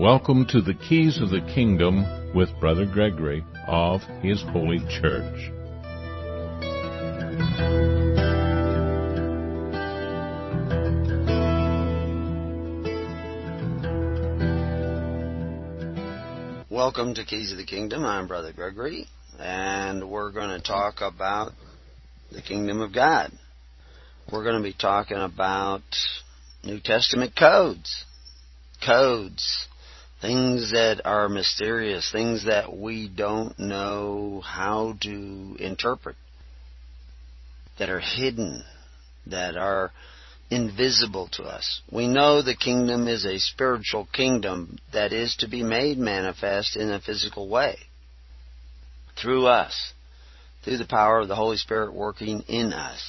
Welcome to the Keys of the Kingdom with Brother Gregory of His Holy Church. Welcome to Keys of the Kingdom. I'm Brother Gregory, and we're going to talk about the Kingdom of God. We're going to be talking about New Testament codes, things that are mysterious, things that we don't know how to interpret, that are hidden, that are invisible to us. We know the kingdom is a spiritual kingdom that is to be made manifest in a physical way through us, through the power of the Holy Spirit working in us.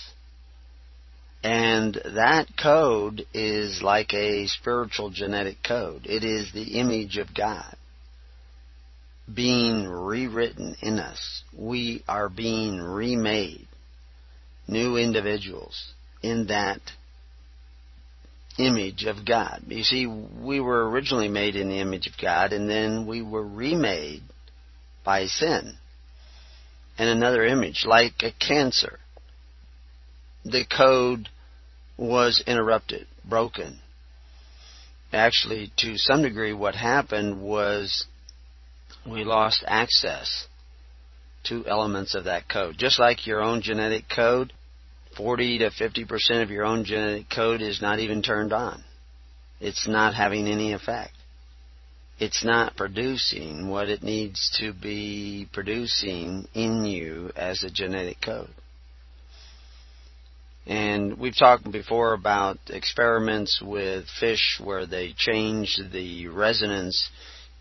And that code is like a spiritual genetic code. It is the image of God being rewritten in us. We are being remade, new individuals in that image of God. You see, we were originally made in the image of God, and then we were remade by sin and another image, like a cancer. The code was interrupted, broken. Actually, to some degree, what happened was we lost access to elements of that code. Just like your own genetic code, 40 to 50% of your own genetic code is not even turned on. It's not having any effect. It's not producing what it needs to be producing in you as a genetic code. And we've talked before about experiments with fish where they change the resonance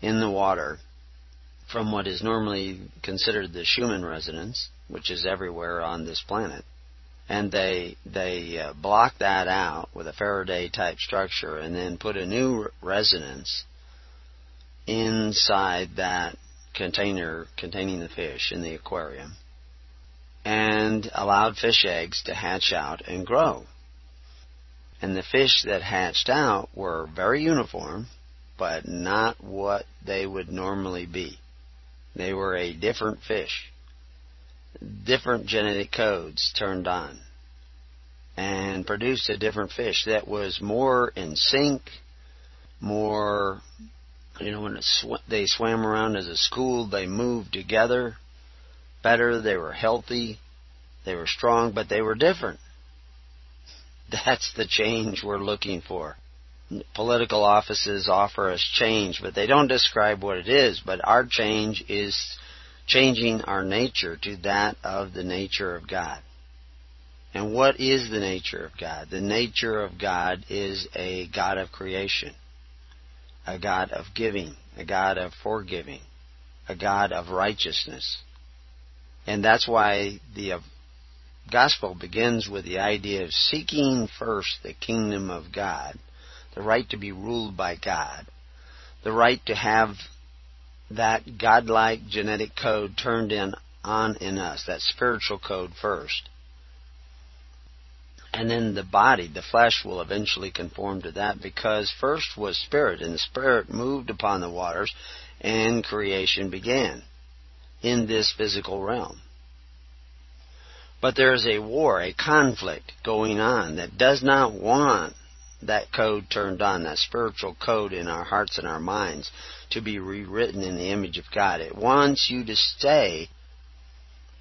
in the water from what is normally considered the Schumann resonance, which is everywhere on this planet. And they block that out with a Faraday-type structure and then put a new resonance inside that container containing the fish in the aquarium, and allowed fish eggs to hatch out and grow. And the fish that hatched out were very uniform, but not what they would normally be. They were a different fish, different genetic codes turned on, and produced a different fish that was more in sync, more, when they swam around as a school, they moved together better, they were healthy, they were strong, but they were different. That's the change we're looking for. Political offices offer us change, but they don't describe what it is. But our change is changing our nature to that of the nature of God. And what is the nature of God? The nature of God is a God of creation, a God of giving, a God of forgiving, a God of righteousness. And that's why the gospel begins with the idea of seeking first the kingdom of God, the right to be ruled by God, the right to have that godlike genetic code turned on in us, that spiritual code first. And then the body, the flesh, will eventually conform to that, because first was spirit, and the spirit moved upon the waters, and creation began in this physical realm. But there is a war, a conflict going on that does not want that code turned on, that spiritual code in our hearts and our minds to be rewritten in the image of God. It wants you to stay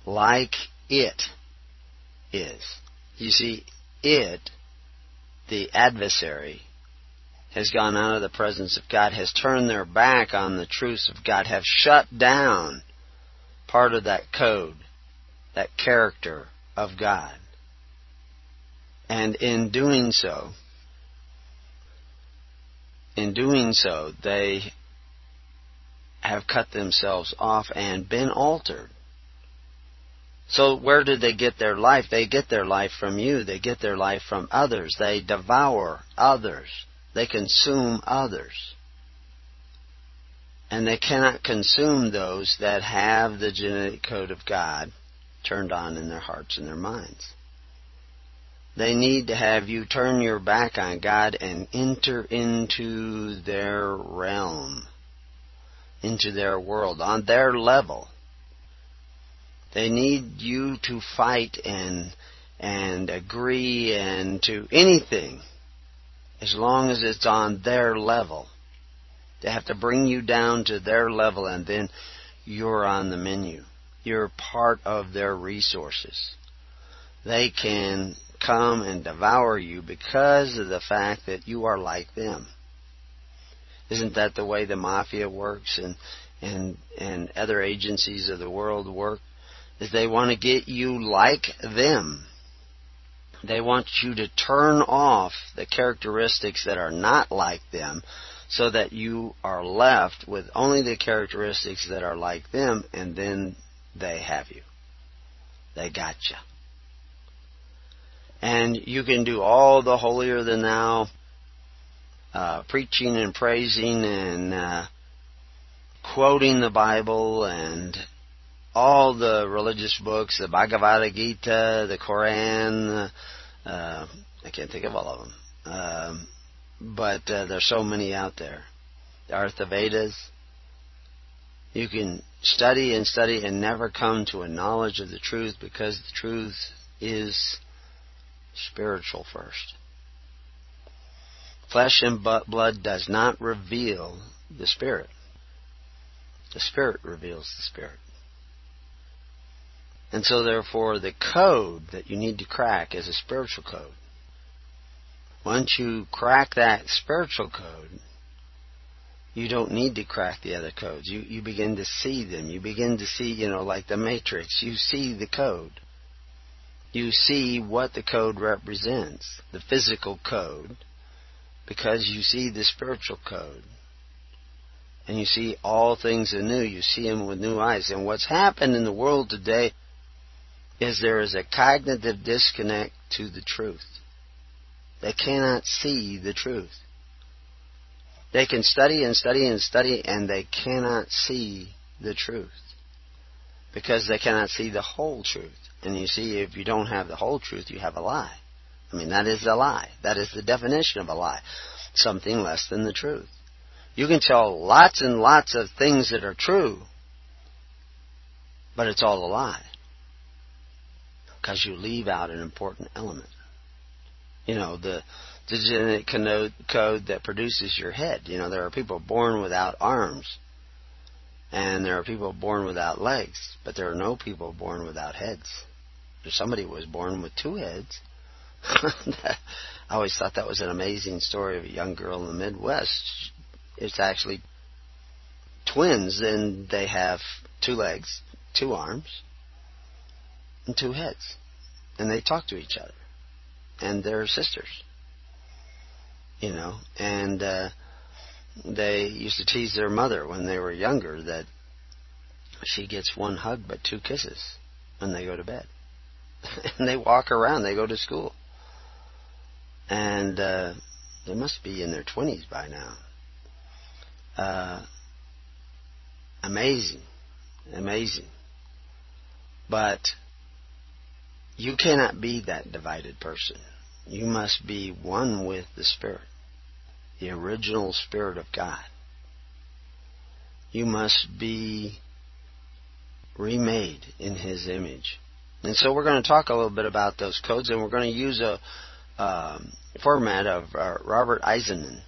like it is. You see, the adversary, has gone out of the presence of God, has turned their back on the truths of God, have shut down part of that code, that character of God. And in doing so, they have cut themselves off and been altered. So where did they get their life? They get their life from you. They get their life from others. They devour others. They consume others. And they cannot consume those that have the genetic code of God turned on in their hearts and their minds. They need to have you turn your back on God and enter into their realm, into their world, on their level. They need you to fight and agree and to anything, as long as it's on their level. They have to bring you down to their level, and then you're on the menu. You're part of their resources. They can come and devour you because of the fact that you are like them. Isn't that the way the mafia works and other agencies of the world work? Is they want to get you like them. They want you to turn off the characteristics that are not like them, so that you are left with only the characteristics that are like them, and then they have you. They got you. And you can do all the holier-than-thou preaching and praising and quoting the Bible and all the religious books, the Bhagavad Gita, the Koran, I can't think of all of them. But there's so many out there. The Artha Vedas. You can study and never come to a knowledge of the truth, because the truth is spiritual first. Flesh and blood does not reveal the spirit. The spirit reveals the spirit. And so therefore the code that you need to crack is a spiritual code. Once you crack that spiritual code, you don't need to crack the other codes. You begin to see them. You begin to see, like the Matrix. You see the code. You see what the code represents, the physical code, because you see the spiritual code. And you see all things anew. You see them with new eyes. And what's happened in the world today is there is a cognitive disconnect to the truth. They cannot see the truth. They can study, and they cannot see the truth, because they cannot see the whole truth. And you see, if you don't have the whole truth, you have a lie. I mean, that is a lie. That is the definition of a lie. Something less than the truth. You can tell lots and lots of things that are true, but it's all a lie, because you leave out an important element. The genetic code that produces your head. There are people born without arms, and there are people born without legs, but there are no people born without heads. If somebody was born with two heads, I always thought that was an amazing story of a young girl in the Midwest. It's actually twins, and they have two legs, two arms, and two heads, and they talk to each other. And they're sisters, and they used to tease their mother when they were younger that she gets one hug but two kisses when they go to bed. And they walk around, they go to school, and they must be in their 20s by now. Amazing. But you cannot be that divided person. You must be one with the Spirit, the original Spirit of God. You must be remade in His image. And so we're going to talk a little bit about those codes, and we're going to use a format of Robert Eisenman,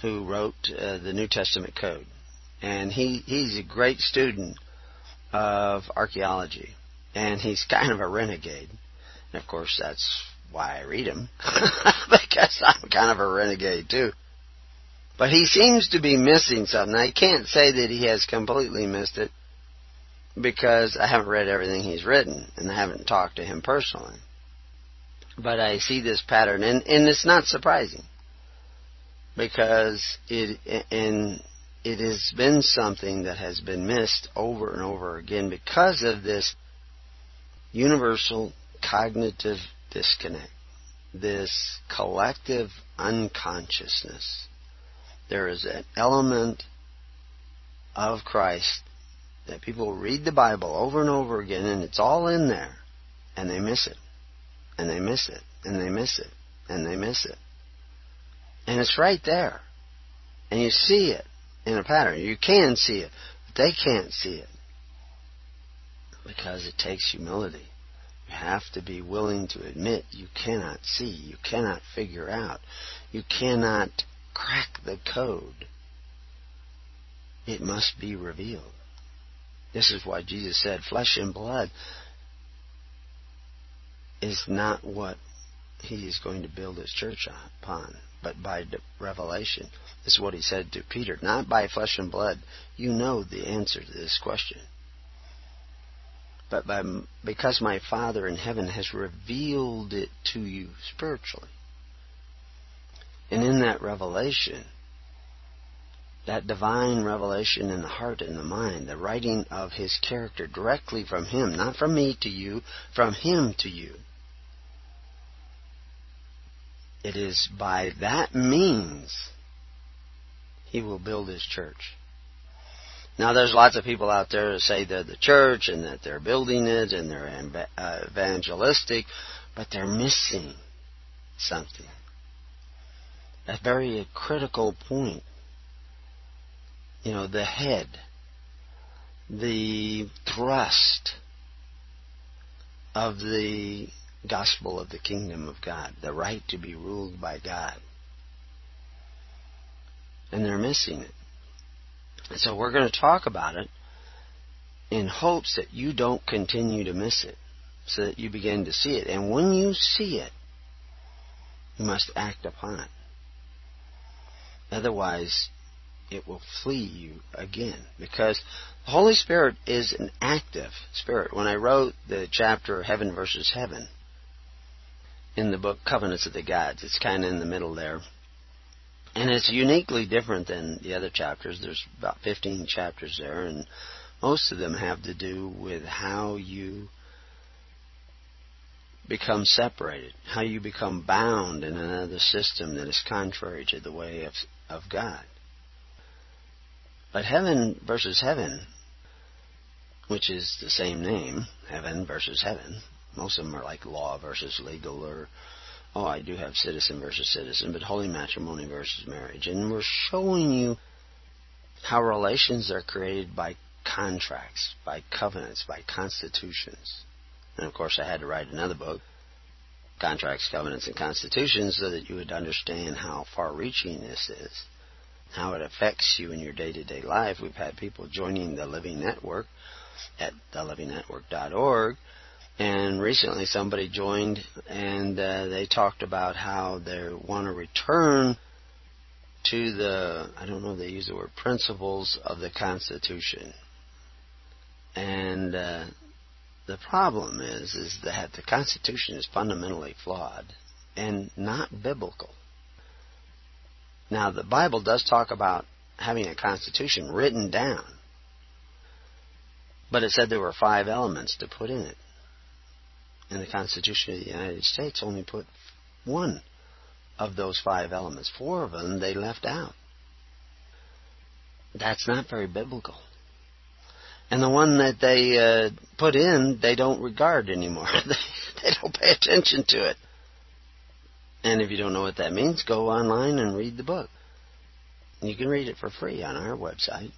who wrote the New Testament Code. And he's a great student of archaeology. And he's kind of a renegade. And, of course, that's why I read him. Because I'm kind of a renegade, too. But he seems to be missing something. I can't say that he has completely missed it, because I haven't read everything he's written, and I haven't talked to him personally. But I see this pattern, and it's not surprising, because it has been something that has been missed over and over again because of this universal cognitive disconnect, this collective unconsciousness. There is an element of Christ that people read the Bible over and over again, and it's all in there, and they miss it. And they miss it, and they miss it, and they miss it. And it's right there. And you see it in a pattern. You can see it, but they can't see it. Because it takes humility. You have to be willing to admit you cannot see, you cannot figure out, you cannot crack the code. It must be revealed. This is why Jesus said, flesh and blood is not what he is going to build his church upon, but by revelation. This is what he said to Peter, not by flesh and blood. You know the answer to this question. But because my Father in heaven has revealed it to you spiritually. And in that revelation, that divine revelation in the heart and the mind, the writing of his character directly from him, not from me to you, from him to you. It is by that means he will build his church. Now, there's lots of people out there that say they're the church and that they're building it and they're evangelistic, but they're missing something. A very critical point. You know, the head, the thrust of the gospel of the kingdom of God, the right to be ruled by God. And they're missing it. And so we're going to talk about it in hopes that you don't continue to miss it, so that you begin to see it. And when you see it, you must act upon it. Otherwise, it will flee you again, because the Holy Spirit is an active spirit. When I wrote the chapter Heaven versus Heaven in the book Covenants of the Gods, it's kind of in the middle there. And it's uniquely different than the other chapters. There's about 15 chapters there, and most of them have to do with how you become separated, how you become bound in another system that is contrary to the way of God. But Heaven versus Heaven, which is the same name, Heaven versus Heaven, most of them are like law versus legal, or I do have citizen versus citizen, but holy matrimony versus marriage. And we're showing you how relations are created by contracts, by covenants, by constitutions. And, of course, I had to write another book, Contracts, Covenants, and Constitutions, so that you would understand how far-reaching this is, how it affects you in your day-to-day life. We've had people joining the Living Network at thelivingnetwork.org. And recently somebody joined, and they talked about how they want to return to the, I don't know if they use the word, principles of the Constitution. And the problem is that the Constitution is fundamentally flawed and not biblical. Now, the Bible does talk about having a Constitution written down, but it said there were 5 elements to put in it. And the Constitution of the United States only put one of those 5 elements. 4 of them they left out. That's not very biblical. And the one that they put in, they don't regard anymore. They don't pay attention to it. And if you don't know what that means, go online and read the book. You can read it for free on our website.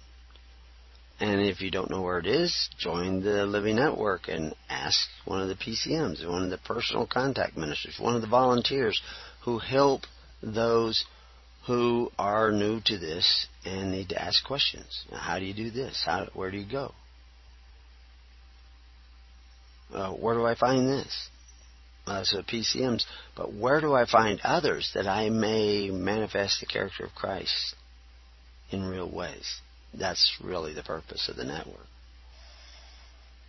And if you don't know where it is, join the Living Network and ask one of the PCMs, one of the personal contact ministers, one of the volunteers who help those who are new to this and need to ask questions. Now, how do you do this? Where do you go? Where do I find this? So PCMs. But where do I find others that I may manifest the character of Christ in real ways? That's really the purpose of the network,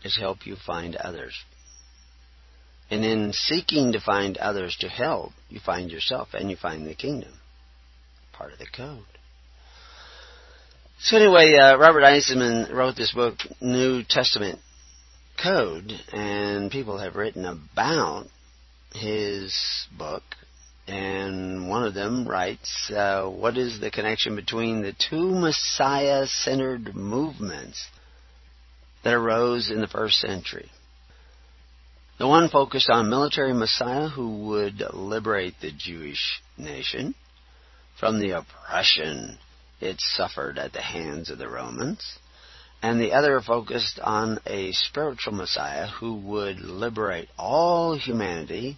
is to help you find others. And in seeking to find others to help, you find yourself and you find the kingdom, part of the code. So anyway, Robert Eisenman wrote this book, New Testament Code, and people have written about his book. And one of them writes, what is the connection between the 2 Messiah-centered movements that arose in the 1st century? The one focused on military Messiah who would liberate the Jewish nation from the oppression it suffered at the hands of the Romans. And the other focused on a spiritual Messiah who would liberate all humanity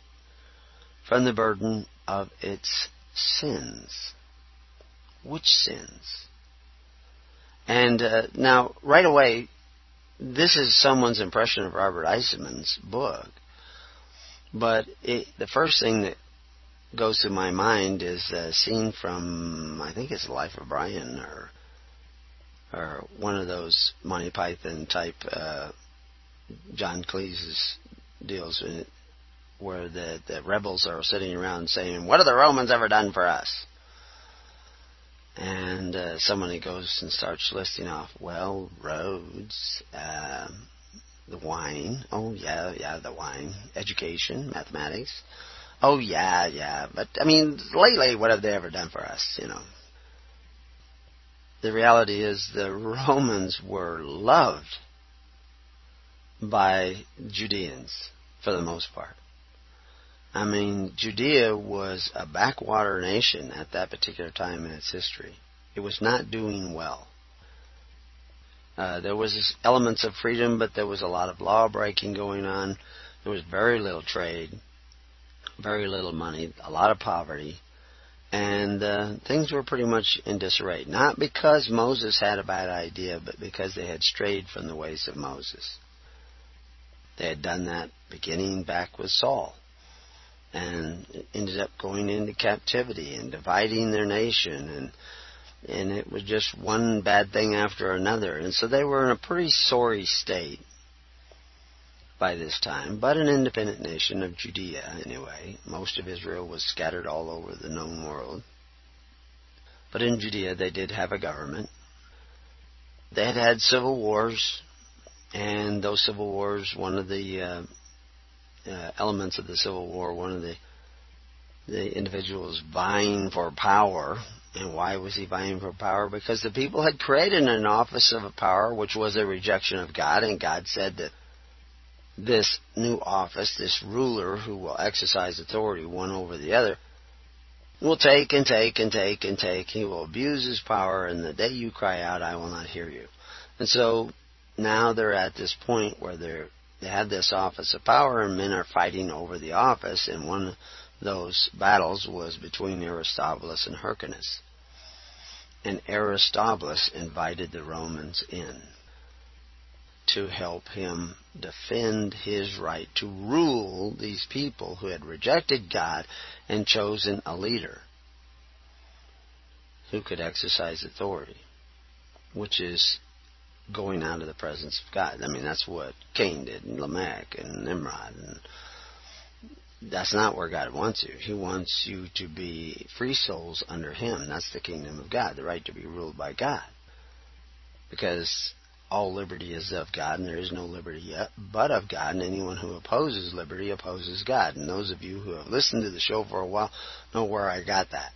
from the burden of its sins. Which sins? And now, right away, this is someone's impression of Robert Eisenman's book. But the first thing that goes through my mind is a scene from, I think it's Life of Brian or one of those Monty Python type John Cleese's deals in it, where the rebels are sitting around saying, "What have the Romans ever done for us?" And somebody goes and starts listing off, well, roads, the wine, the wine, education, mathematics, but I mean, lately, what have they ever done for us, you know? The reality is the Romans were loved by Judeans, for the most part. I mean, Judea was a backwater nation at that particular time in its history. It was not doing well. There was elements of freedom, but there was a lot of law breaking going on. There was very little trade, very little money, a lot of poverty, and things were pretty much in disarray. Not because Moses had a bad idea, but because they had strayed from the ways of Moses. They had done that beginning back with Saul, and ended up going into captivity and dividing their nation, and it was just one bad thing after another. And so they were in a pretty sorry state by this time, but an independent nation of Judea anyway. Most of Israel was scattered all over the known world. But in Judea they did have a government. They had had civil wars, and those civil wars, one of the elements of the Civil War, one of the individuals vying for power. And why was he vying for power? Because the people had created an office of power, which was a rejection of God, and God said that this new office, this ruler who will exercise authority one over the other, will take and take and take and take. He will abuse his power, and the day you cry out, I will not hear you. And so now they're at this point where they had this office of power, and men are fighting over the office, and one of those battles was between Aristobulus and Hyrcanus. And Aristobulus invited the Romans in to help him defend his right to rule these people who had rejected God and chosen a leader who could exercise authority, which is going out of the presence of God. I mean, that's what Cain did, and Lamech, and Nimrod. And that's not where God wants you. He wants you to be free souls under Him. That's the kingdom of God, the right to be ruled by God. Because all liberty is of God, and there is no liberty but of God, and anyone who opposes liberty opposes God. And those of you who have listened to the show for a while know where I got that.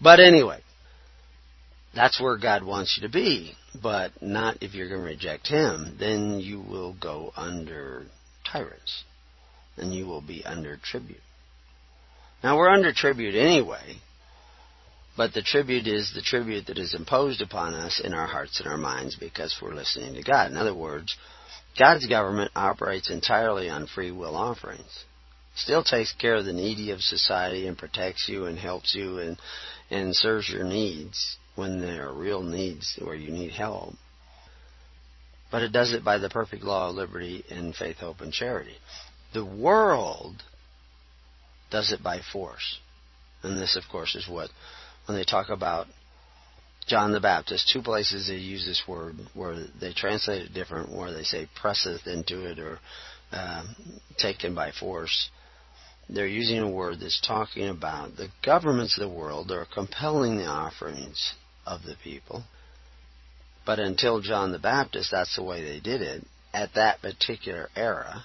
But anyway, that's where God wants you to be, but not if you're going to reject Him. Then you will go under tyrants, and you will be under tribute. Now, we're under tribute anyway, but the tribute is the tribute that is imposed upon us in our hearts and our minds because we're listening to God. In other words, God's government operates entirely on free will offerings. Still takes care of the needy of society and protects you and helps you and serves your needs when there are real needs where you need help. But it does it by the perfect law of liberty and faith, hope, and charity. The world does it by force. And this, of course, is what, when they talk about John the Baptist, two places they use this word where they translate it different, where they say presseth into it or taken by force. They're using a word that's talking about the governments of the world are compelling the offerings of the people. But until John the Baptist, that's the way they did it at that particular era,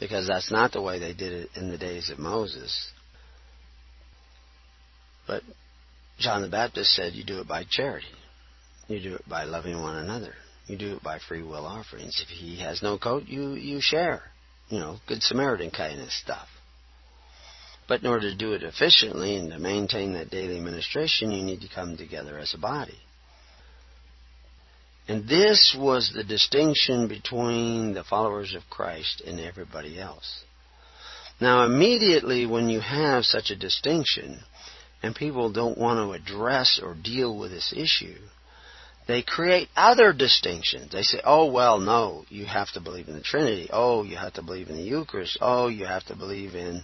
because that's not the way they did it in the days of Moses. But John the Baptist said you do it by charity. You do it by loving one another. You do it by free will offerings. If he has no coat, you share. You know, Good Samaritan kind of stuff. But in order to do it efficiently and to maintain that daily ministration, you need to come together as a body. And this was the distinction between the followers of Christ and everybody else. Now, immediately when you have such a distinction, and people don't want to address or deal with this issue, they create other distinctions. They say, oh, well, no, you have to believe in the Trinity. Oh, you have to believe in the Eucharist. Oh, you have to believe in...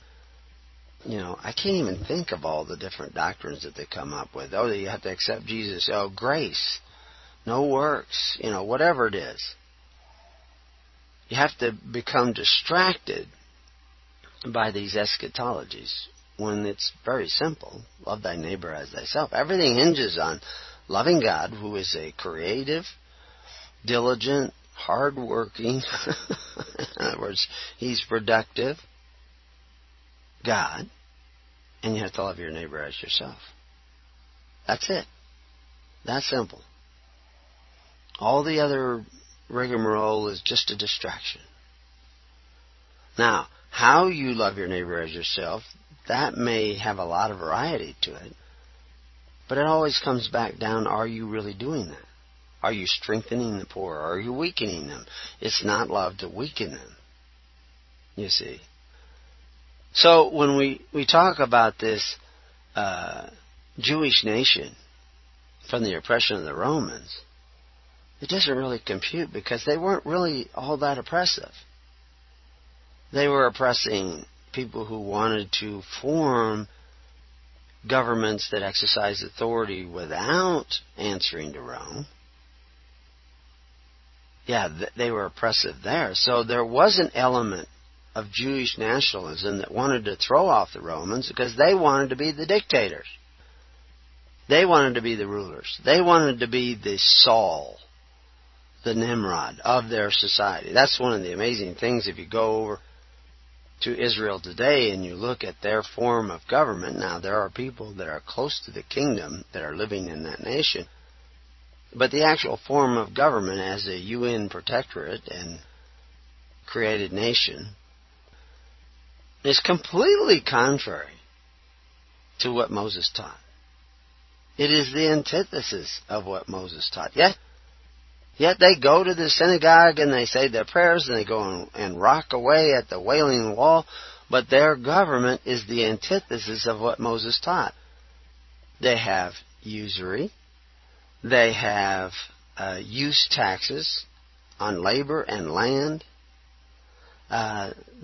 You know, I can't even think of all the different doctrines that they come up with. Oh, you have to accept Jesus. Oh, grace. No works. You know, whatever it is. You have to become distracted by these eschatologies when it's very simple. Love thy neighbor as thyself. Everything hinges on loving God, who is a creative, diligent, hardworking, in other words, he's productive, God, and you have to love your neighbor as yourself. That's it. That's simple. All the other rigmarole is just a distraction. Now, how you love your neighbor as yourself, that may have a lot of variety to it, but it always comes back down, are you really doing that? Are you strengthening the poor? Are you weakening them? It's not love to weaken them, you see. So when we talk about this Jewish nation from the oppression of the Romans, it doesn't really compute because they weren't really all that oppressive. They were oppressing people who wanted to form governments that exercised authority without answering to Rome. Yeah, they were oppressive there. So there was an element of Jewish nationalism that wanted to throw off the Romans because they wanted to be the dictators. They wanted to be the rulers. They wanted to be the Saul, the Nimrod of their society. That's one of the amazing things. If you go over to Israel today and you look at their form of government, now there are people that are close to the kingdom that are living in that nation, but the actual form of government as a UN protectorate and created nation is completely contrary to what Moses taught. It is the antithesis of what Moses taught. Yet they go to the synagogue and they say their prayers and they go and rock away at the wailing wall, but their government is the antithesis of what Moses taught. They have usury. They have use taxes on labor and land.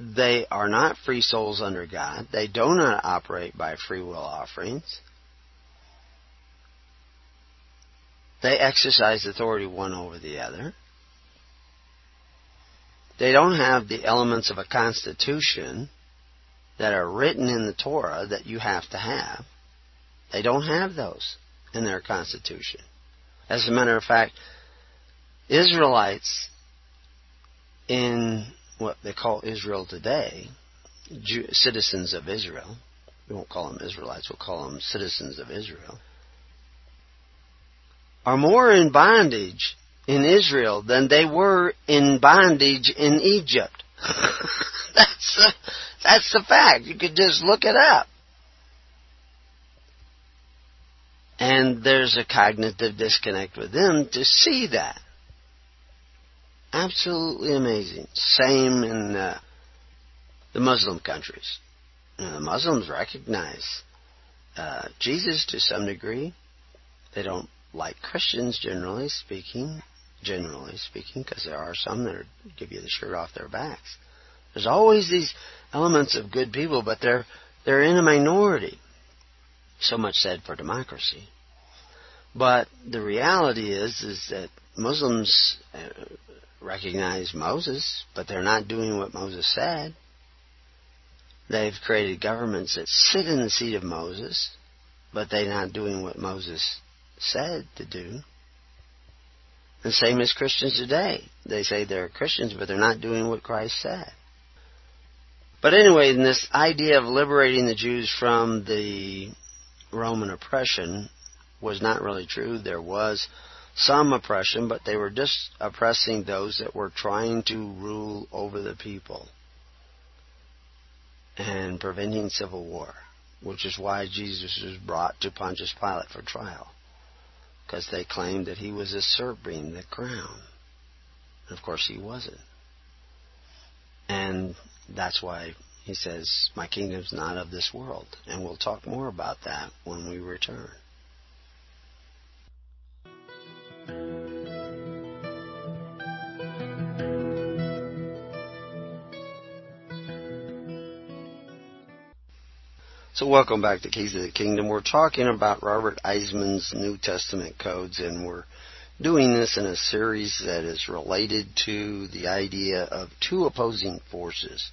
They are not free souls under God. They do not operate by free will offerings. They exercise authority one over the other. They don't have the elements of a constitution that are written in the Torah that you have to have. They don't have those in their constitution. As a matter of fact, Israelites in what they call Israel today, citizens of Israel. We won't call them Israelites, we'll call them citizens of Israel. Are more in bondage in Israel than they were in bondage in Egypt. That's the fact. You could just look it up. And there's a cognitive disconnect with them to see that. Absolutely amazing. Same in the Muslim countries. And the Muslims recognize Jesus to some degree. They don't like Christians, generally speaking, because there are some that give you the shirt off their backs. There's always these elements of good people, but they're in a minority. So much said for democracy. But the reality is that Muslims recognize Moses, but they're not doing what Moses said. They've created governments that sit in the seat of Moses, but they're not doing what Moses said to do. And same as Christians today. They say they're Christians, but they're not doing what Christ said. But anyway, in this idea of liberating the Jews from the Roman oppression was not really true. There was some oppression, but they were just oppressing those that were trying to rule over the people and preventing civil war, which is why Jesus was brought to Pontius Pilate for trial, because they claimed that he was usurping the crown. And of course, he wasn't. And that's why he says, my kingdom's not of this world. And we'll talk more about that when we return. So welcome back to Keys of the Kingdom. We're talking about Robert Eisenman's New Testament codes, and we're doing this in a series that is related to the idea of two opposing forces,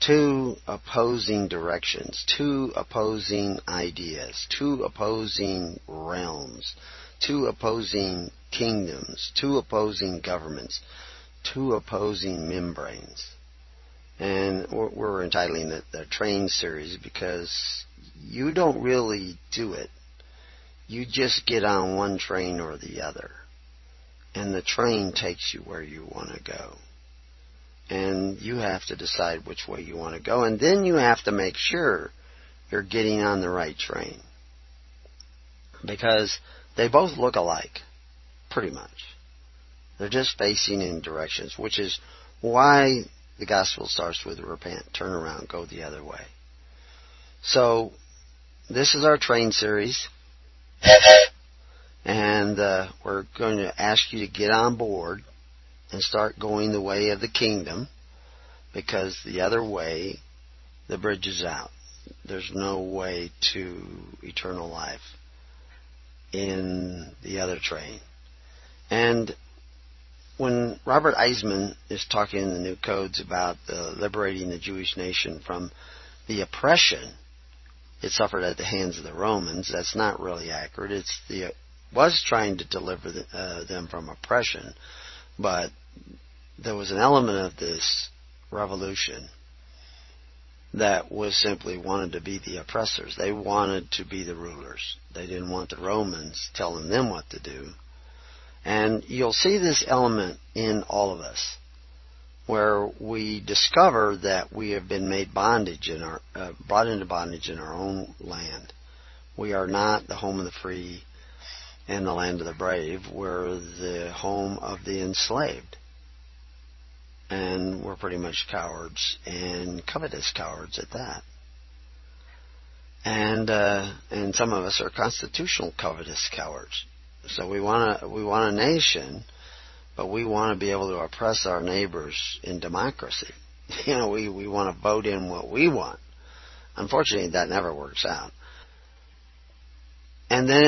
two opposing directions, two opposing ideas, two opposing realms, two opposing kingdoms, two opposing governments, two opposing membranes. And we're entitling it the Train Series because you don't really do it. You just get on one train or the other. And the train takes you where you want to go. And you have to decide which way you want to go. And then you have to make sure you're getting on the right train. Because they both look alike, pretty much. They're just facing in directions, which is why the gospel starts with repent, turn around, go the other way. So, this is our train series. And we're going to ask you to get on board and start going the way of the kingdom. Because the other way, the bridge is out. There's no way to eternal life in the other train. And when Robert Eisenman is talking in the New Codes about liberating the Jewish nation from the oppression it suffered at the hands of the Romans, that's not really accurate. It was trying to deliver them from oppression, but there was an element of this revolution that was simply wanted to be the oppressors. They wanted to be the rulers. They didn't want the Romans telling them what to do. And you'll see this element in all of us, where we discover that we have been made brought into bondage in our own land. We are not the home of the free and the land of the brave. We're the home of the enslaved. And we're pretty much cowards, and covetous cowards at that. And some of us are constitutional covetous cowards. So we want a nation, but we want to be able to oppress our neighbors in democracy. You know, we want to vote in what we want. Unfortunately, that never works out. And then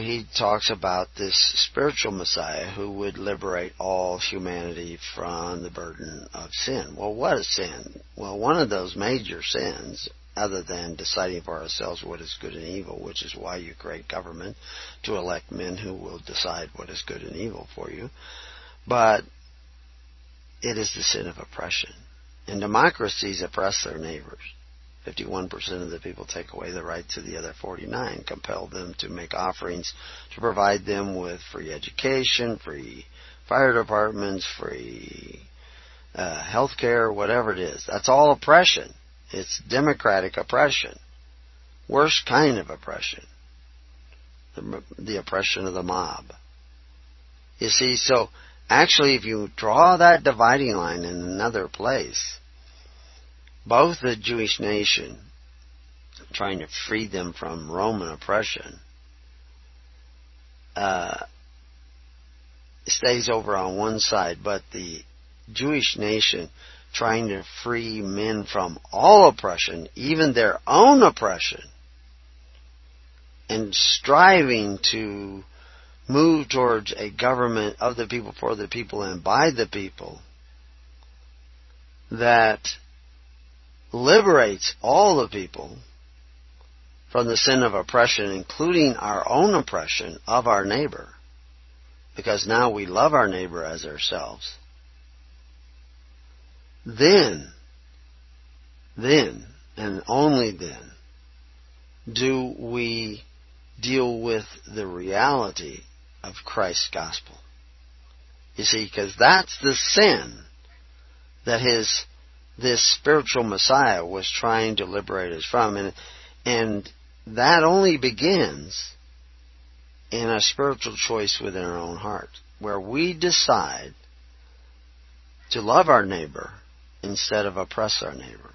he talks about this spiritual Messiah who would liberate all humanity from the burden of sin. Well, what is sin? Well, one of those major sins, other than deciding for ourselves what is good and evil, which is why you create government, to elect men who will decide what is good and evil for you. But it is the sin of oppression. And democracies oppress their neighbors. 51% of the people take away the rights of the other 49, compel them to make offerings to provide them with free education, free fire departments, free health care, whatever it is. That's all oppression. It's democratic oppression. Worst kind of oppression. The oppression of the mob. You see, so actually if you draw that dividing line in another place, both the Jewish nation trying to free them from Roman oppression stays over on one side, but the Jewish nation trying to free men from all oppression, even their own oppression, and striving to move towards a government of the people, for the people, and by the people, that liberates all the people from the sin of oppression, including our own oppression of our neighbor, because now we love our neighbor as ourselves. Then, and only then, do we deal with the reality of Christ's gospel. You see, because that's the sin that this spiritual Messiah was trying to liberate us from. And that only begins in a spiritual choice within our own heart, where we decide to love our neighbor instead of oppress our neighbor.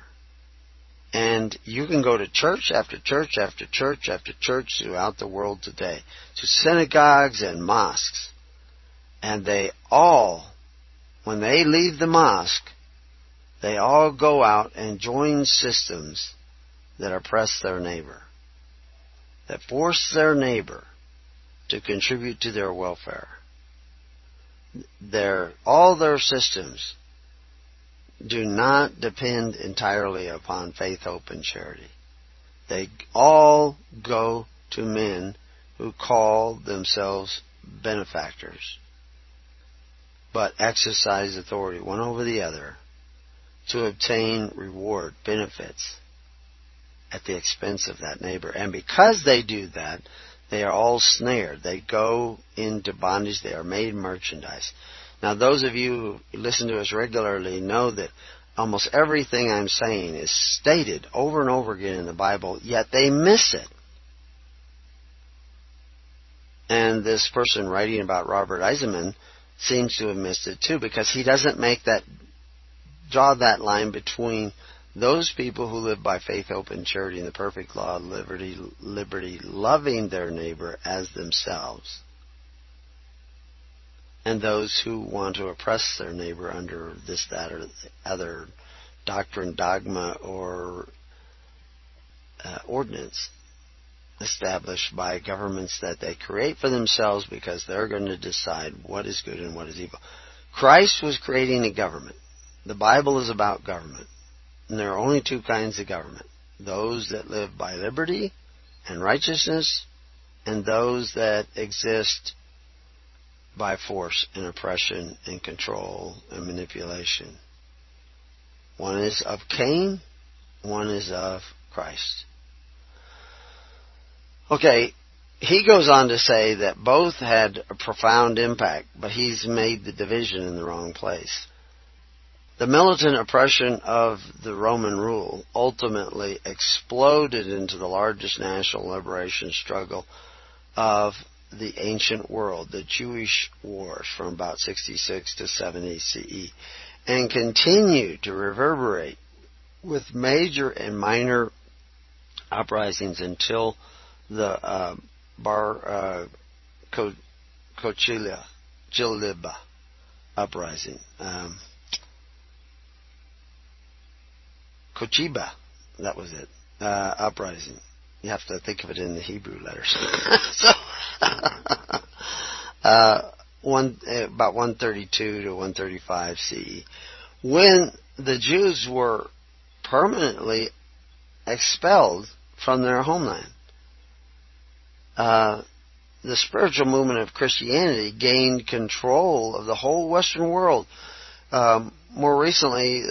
And you can go to church after church after church after church throughout the world today, to synagogues and mosques. And they all, when they leave the mosque, they all go out and join systems that oppress their neighbor, that force their neighbor to contribute to their welfare. All their systems do not depend entirely upon faith, hope, and charity. They all go to men who call themselves benefactors, but exercise authority one over the other to obtain reward, benefits, at the expense of that neighbor. And because they do that, they are all snared. They go into bondage. They are made merchandise. Now, those of you who listen to us regularly know that almost everything I'm saying is stated over and over again in the Bible, yet they miss it. And this person writing about Robert Eisenman seems to have missed it too, because he doesn't draw that line between those people who live by faith, hope, and charity and the perfect law of liberty, loving their neighbor as themselves, and those who want to oppress their neighbor under this, that, or other doctrine, dogma, or ordinance established by governments that they create for themselves, because they're going to decide what is good and what is evil. Christ was creating a government. The Bible is about government. And there are only two kinds of government: those that live by liberty and righteousness, and those that exist by force and oppression and control and manipulation. One is of Cain, one is of Christ. Okay, he goes on to say that both had a profound impact, but he's made the division in the wrong place. The militant oppression of the Roman rule ultimately exploded into the largest national liberation struggle of the ancient world, the Jewish wars from about 66 to 70 CE, and continued to reverberate with major and minor uprisings until the Bar Kokhba uprising. Kokhba, that was it. Uprising. You have to think of it in the Hebrew letters. So, about 132 to 135 CE, when the Jews were permanently expelled from their homeland, the spiritual movement of Christianity gained control of the whole Western world. More recently,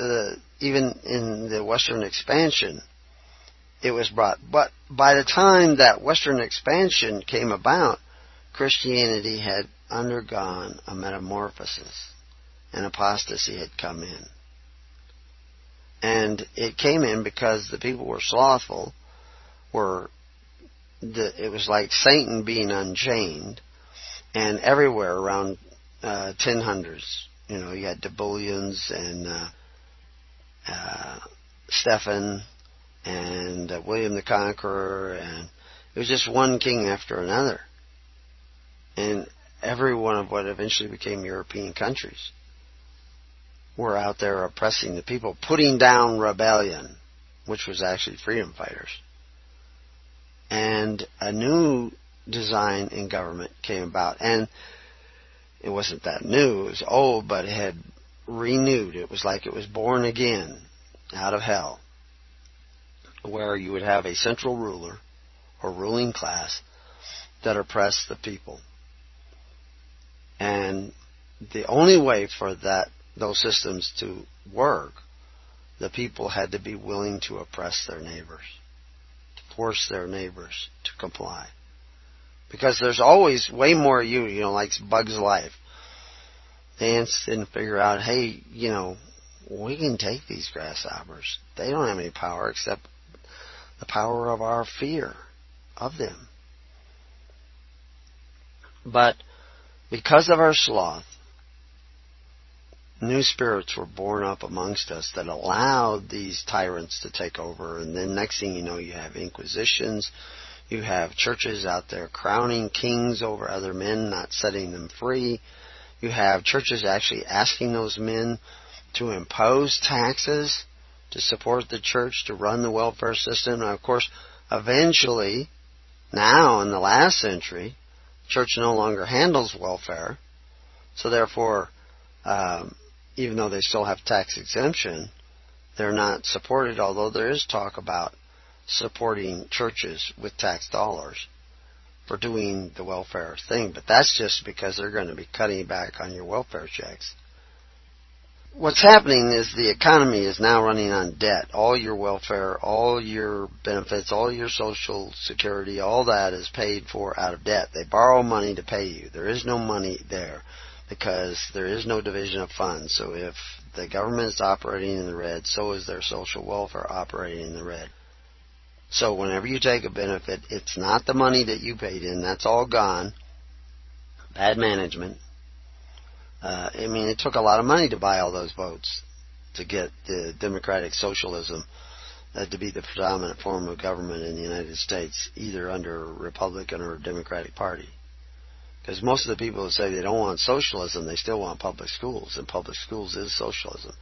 even in the Western expansion, it was brought. But by the time that Western expansion came about, Christianity had undergone a metamorphosis, and apostasy had come in. And it came in because the people were slothful. It was like Satan being unchained, and everywhere around 1000s, you had Debullions and Stephen and William the Conqueror, and it was just one king after another, and every one of what eventually became European countries were out there oppressing the people, putting down rebellion, which was actually freedom fighters. And a new design in government came about, and it wasn't that new, it was old, but it had renewed. It was like it was born again out of hell, where you would have a central ruler or ruling class that oppressed the people. And the only way for those systems to work, the people had to be willing to oppress their neighbors, to force their neighbors to comply, Because there's always way more like Bug's Life. They didn't figure out, hey, we can take these grasshoppers. They don't have any power except the power of our fear of them. But because of our sloth, new spirits were born up amongst us that allowed these tyrants to take over. And then next thing you know, you have inquisitions. You have churches out there crowning kings over other men, not setting them free. You have churches actually asking those men to impose taxes to support the church, to run the welfare system. And, of course, eventually, now in the last century, the church no longer handles welfare. So, therefore, even though they still have tax exemption, they're not supported, although there is talk about supporting churches with tax dollars for doing the welfare thing. But that's just because they're going to be cutting back on your welfare checks. What's happening is the economy is now running on debt. All your welfare, all your benefits, all your social security, all that is paid for out of debt. They borrow money to pay you. There is no money there because there is no division of funds. So if the government is operating in the red, so is their social welfare operating in the red. So whenever you take a benefit, it's not the money that you paid in. That's all gone. Bad management. It took a lot of money to buy all those votes to get the democratic socialism to be the predominant form of government in the United States, either under a Republican or a Democratic Party. Because most of the people who say they don't want socialism, they still want public schools, and public schools is socialism.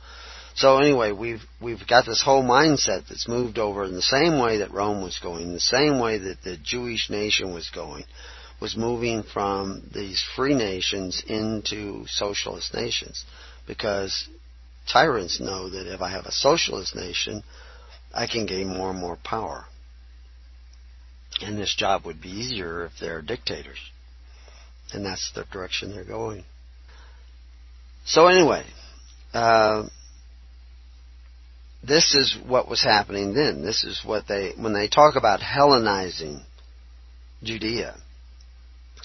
So anyway, we've got this whole mindset that's moved over in the same way that Rome was going, the same way that the Jewish nation was going, was moving from these free nations into socialist nations, because tyrants know that if I have a socialist nation, I can gain more and more power. And this job would be easier if they're dictators. And that's the direction they're going. So anyway, this is what was happening then. This is what when they talk about Hellenizing Judea,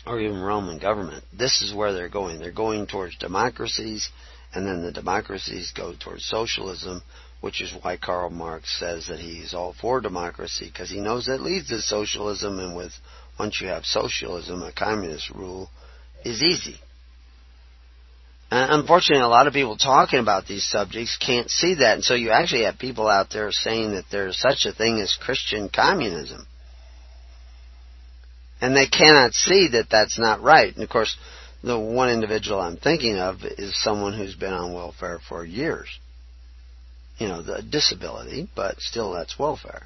or even Roman government, this is where they're going. They're going towards democracies, and then the democracies go towards socialism, which is why Karl Marx says that he's all for democracy, because he knows that leads to socialism, and once you have socialism, a communist rule is easy. And unfortunately, a lot of people talking about these subjects can't see that, and so you actually have people out there saying that there's such a thing as Christian communism. And they cannot see that that's not right. And, of course, the one individual I'm thinking of is someone who's been on welfare for years. The disability, but still that's welfare.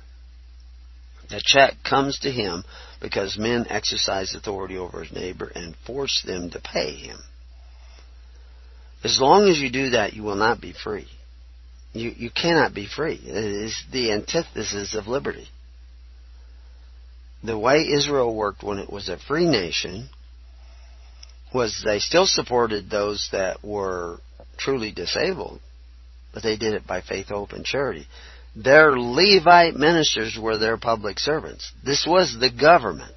The check comes to him because men exercise authority over his neighbor and force them to pay him. As long as you do that, you will not be free. You cannot be free. It is the antithesis of liberty. The way Israel worked when it was a free nation was they still supported those that were truly disabled, but they did it by faith, hope, and charity. Their Levite ministers were their public servants. This was the government.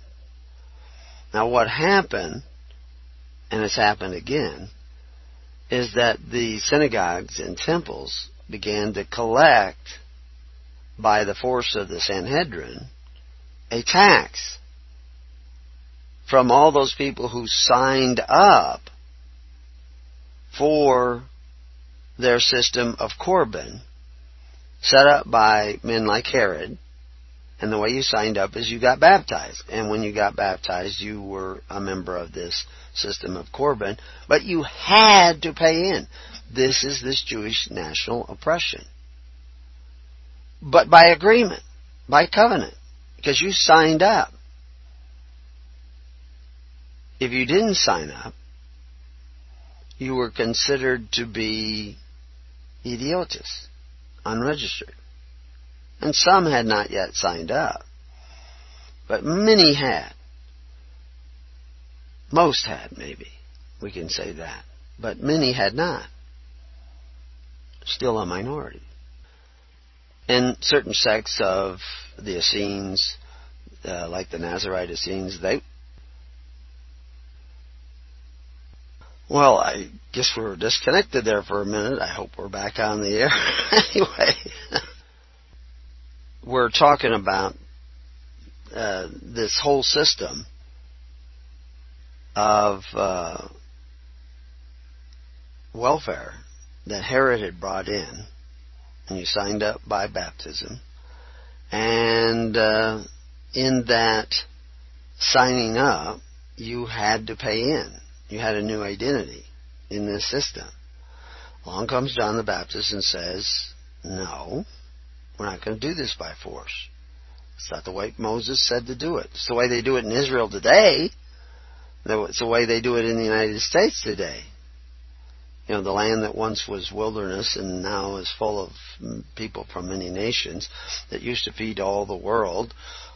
Now what happened, and it's happened again, is that the synagogues and temples began to collect, by the force of the Sanhedrin, a tax from all those people who signed up for their system of Corban set up by men like Herod. And the way you signed up is you got baptized. And when you got baptized, you were a member of this system of Corban. But you had to pay in. This is this Jewish national oppression. But by agreement, by covenant. Because you signed up. If you didn't sign up, you were considered to be idiotas, unregistered. And some had not yet signed up. But many had. Most had, maybe. We can say that. But many had not. Still a minority. And certain sects of the Essenes, like the Nazarite Essenes, they Well, I guess we were disconnected there for a minute. I hope we're back on the air. Anyway, we're talking about this whole system of welfare that Herod had brought in, and you signed up by baptism. And in that signing up, you had to pay in. You had a new identity in this system. Along comes John the Baptist and says, no, we're not going to do this by force. It's not the way Moses said to do it. It's the way they do it in Israel today. It's the way they do it in the United States today. You know, the land that once was wilderness and now is full of people from many nations that used to feed all the world.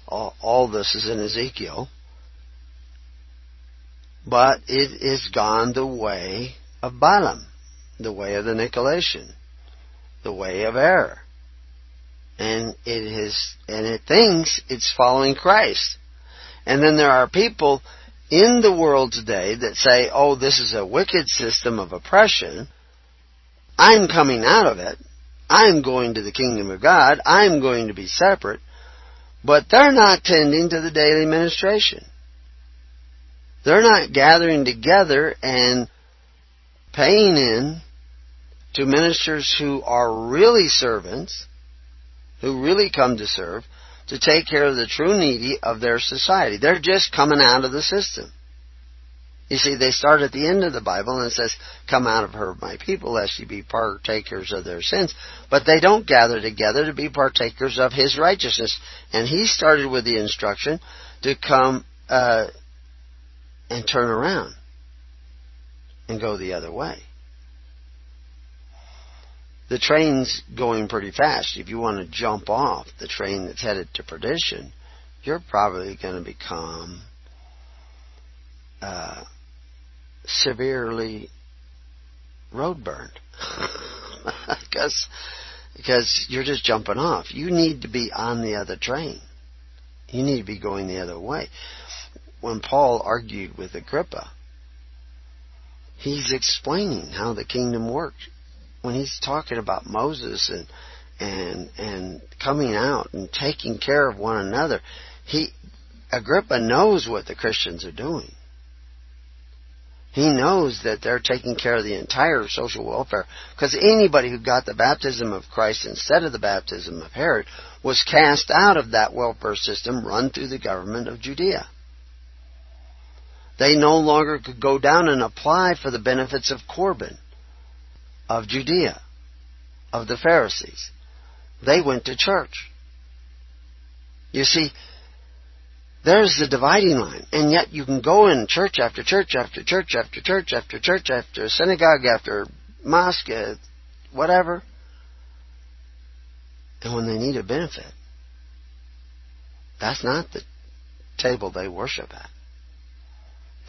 All this is in Ezekiel. But it is gone the way of Balaam, the way of the Nicolaitan, the way of error. And it thinks it's following Christ. And then there are people in the world today that say, oh, this is a wicked system of oppression. I'm coming out of it. I'm going to the kingdom of God. I'm going to be separate. But they're not tending to the daily ministration. They're not gathering together and paying in to ministers who are really servants, who really come to serve, to take care of the true needy of their society. They're just coming out of the system. You see, they start at the end of the Bible and it says, come out of her, my people, lest ye be partakers of their sins. But they don't gather together to be partakers of his righteousness. And he started with the instruction to come and turn around and go the other way. The train's going pretty fast. If you want to jump off the train that's headed to perdition, you're probably going to become severely road burned because you're just jumping off. You need to be on the other train. You need to be going the other way. When Paul argued with Agrippa, he's explaining how the kingdom worked. When he's talking about Moses and coming out and taking care of one another, Agrippa knows what the Christians are doing. He knows that they're taking care of the entire social welfare, because anybody who got the baptism of Christ instead of the baptism of Herod was cast out of that welfare system run through the government of Judea. They no longer could go down and apply for the benefits of Corban, of Judea, of the Pharisees. They went to church. You see, there's the dividing line. And yet you can go in church after church after church after church after church after synagogue after mosque, whatever. And when they need a benefit, that's not the table they worship at.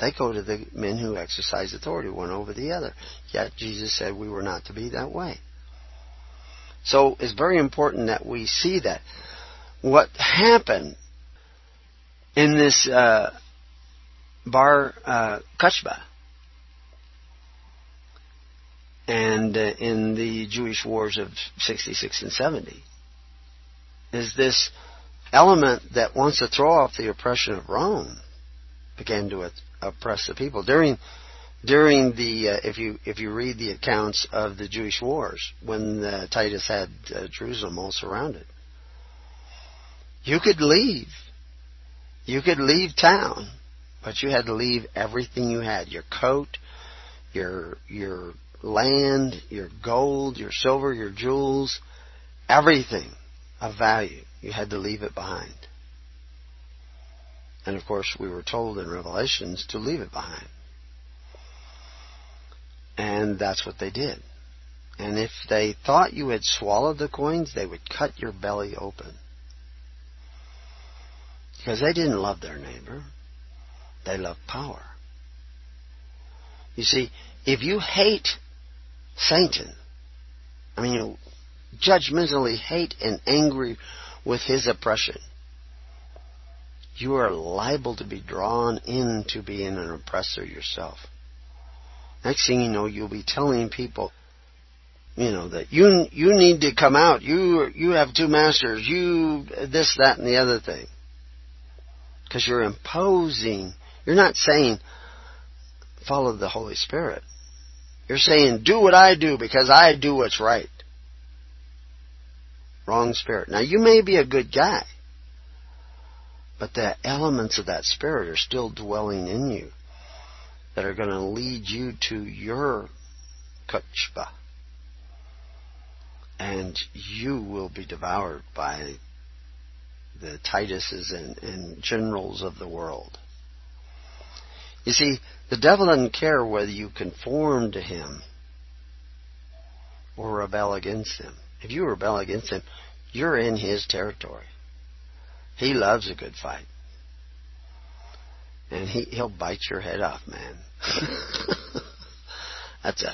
They go to the men who exercise authority one over the other. Yet Jesus said we were not to be that way. So it's very important that we see that. What happened in this Bar Kokhba and in the Jewish wars of 66 and 70 is this element that wants to throw off the oppression of Rome began to oppress the people. During the if you read the accounts of the Jewish wars, when Titus had Jerusalem all surrounded, you could leave town, but you had to leave everything you had: your coat, your land, your gold, your silver, your jewels, everything of value. You had to leave it behind. And, of course, we were told in Revelations to leave it behind. And that's what they did. And if they thought you had swallowed the coins, they would cut your belly open. Because they didn't love their neighbor. They loved power. You see, if you hate Satan, I mean, judgmentally hate and angry with his oppression, you are liable to be drawn into being an oppressor yourself. Next thing you know, you'll be telling people, you know, that you need to come out. You have two masters. You this, that, and the other thing. Because you're imposing. You're not saying, follow the Holy Spirit. You're saying, do what I do because I do what's right. Wrong spirit. Now, you may be a good guy, but the elements of that spirit are still dwelling in you that are going to lead you to your Kokhba. And you will be devoured by the Tituses and generals of the world. You see, the devil doesn't care whether you conform to him or rebel against him. If you rebel against him, you're in his territory. He loves a good fight. And he'll bite your head off, man. That's a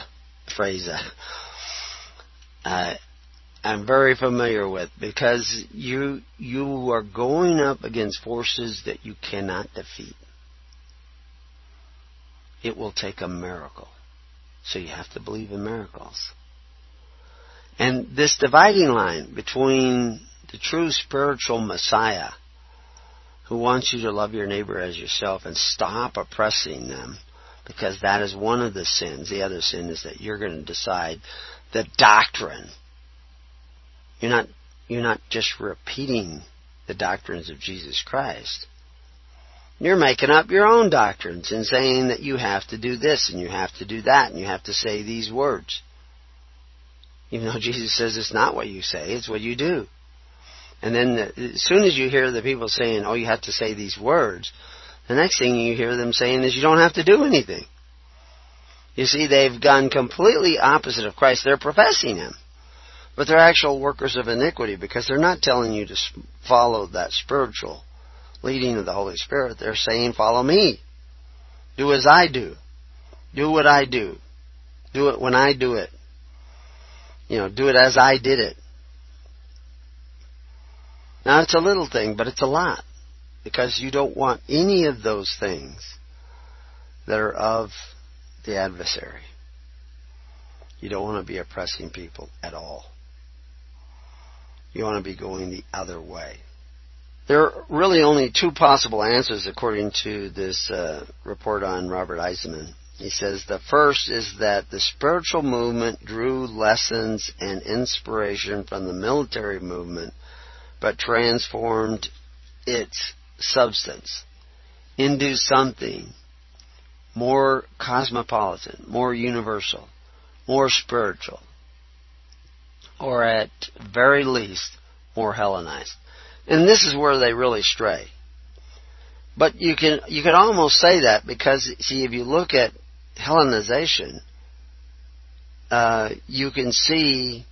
phrase I'm very familiar with, because you are going up against forces that you cannot defeat. It will take a miracle. So you have to believe in miracles. And this dividing line between the true spiritual Messiah, who wants you to love your neighbor as yourself and stop oppressing them, because that is one of the sins. The other sin is that you're going to decide the doctrine. You're not just repeating the doctrines of Jesus Christ. You're making up your own doctrines and saying that you have to do this and you have to do that and you have to say these words. Even though Jesus says it's not what you say, it's what you do. And then as soon as you hear the people saying, oh, you have to say these words, the next thing you hear them saying is you don't have to do anything. You see, they've gone completely opposite of Christ. They're professing him. But they're actual workers of iniquity, because they're not telling you to follow that spiritual leading of the Holy Spirit. They're saying, follow me. Do as I do. Do what I do. Do it when I do it. You know, do it as I did it. Now, it's a little thing, but it's a lot. Because you don't want any of those things that are of the adversary. You don't want to be oppressing people at all. You want to be going the other way. There are really only two possible answers according to this report on Robert Eisenman. He says, the first is that the spiritual movement drew lessons and inspiration from the military movement, but transformed its substance into something more cosmopolitan, more universal, more spiritual, or at very least, more Hellenized. And this is where they really stray. But you can almost say that, because, see, if you look at Hellenization, you can see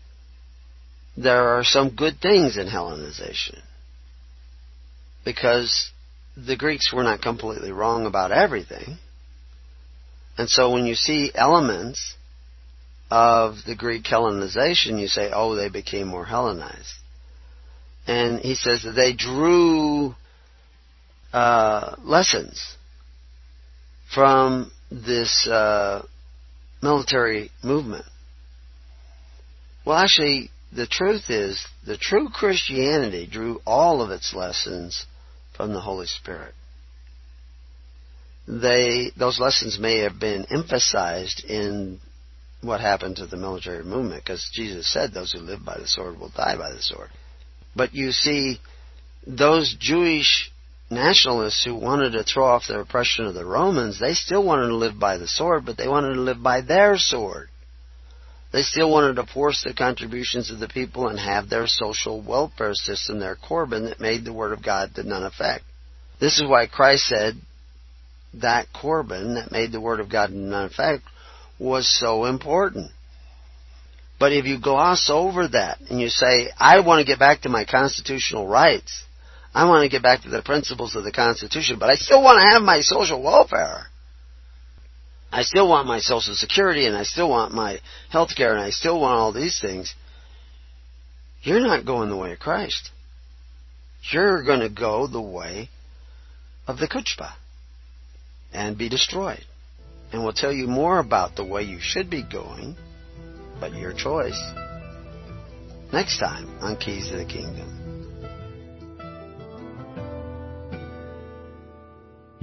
there are some good things in Hellenization, because the Greeks were not completely wrong about everything. And so when you see elements of the Greek Hellenization, you say, oh, they became more Hellenized. And he says that they drew lessons from this military movement. Well, actually, the truth is, the true Christianity drew all of its lessons from the Holy Spirit. Those lessons may have been emphasized in what happened to the military movement, because Jesus said, those who live by the sword will die by the sword. But you see, those Jewish nationalists who wanted to throw off the oppression of the Romans, they still wanted to live by the sword, but they wanted to live by their sword. They still wanted to force the contributions of the people and have their social welfare system, their Corban, that made the Word of God to none effect. This is why Christ said that Corban that made the Word of God to none effect was so important. But if you gloss over that and you say, I want to get back to my constitutional rights, I want to get back to the principles of the Constitution, but I still want to have my social welfare. I still want my Social Security, and I still want my health care, and I still want all these things. You're not going the way of Christ. You're going to go the way of the Kokhba and be destroyed. and will tell you more about the way you should be going, but your choice. Next time on Keys to the Kingdom.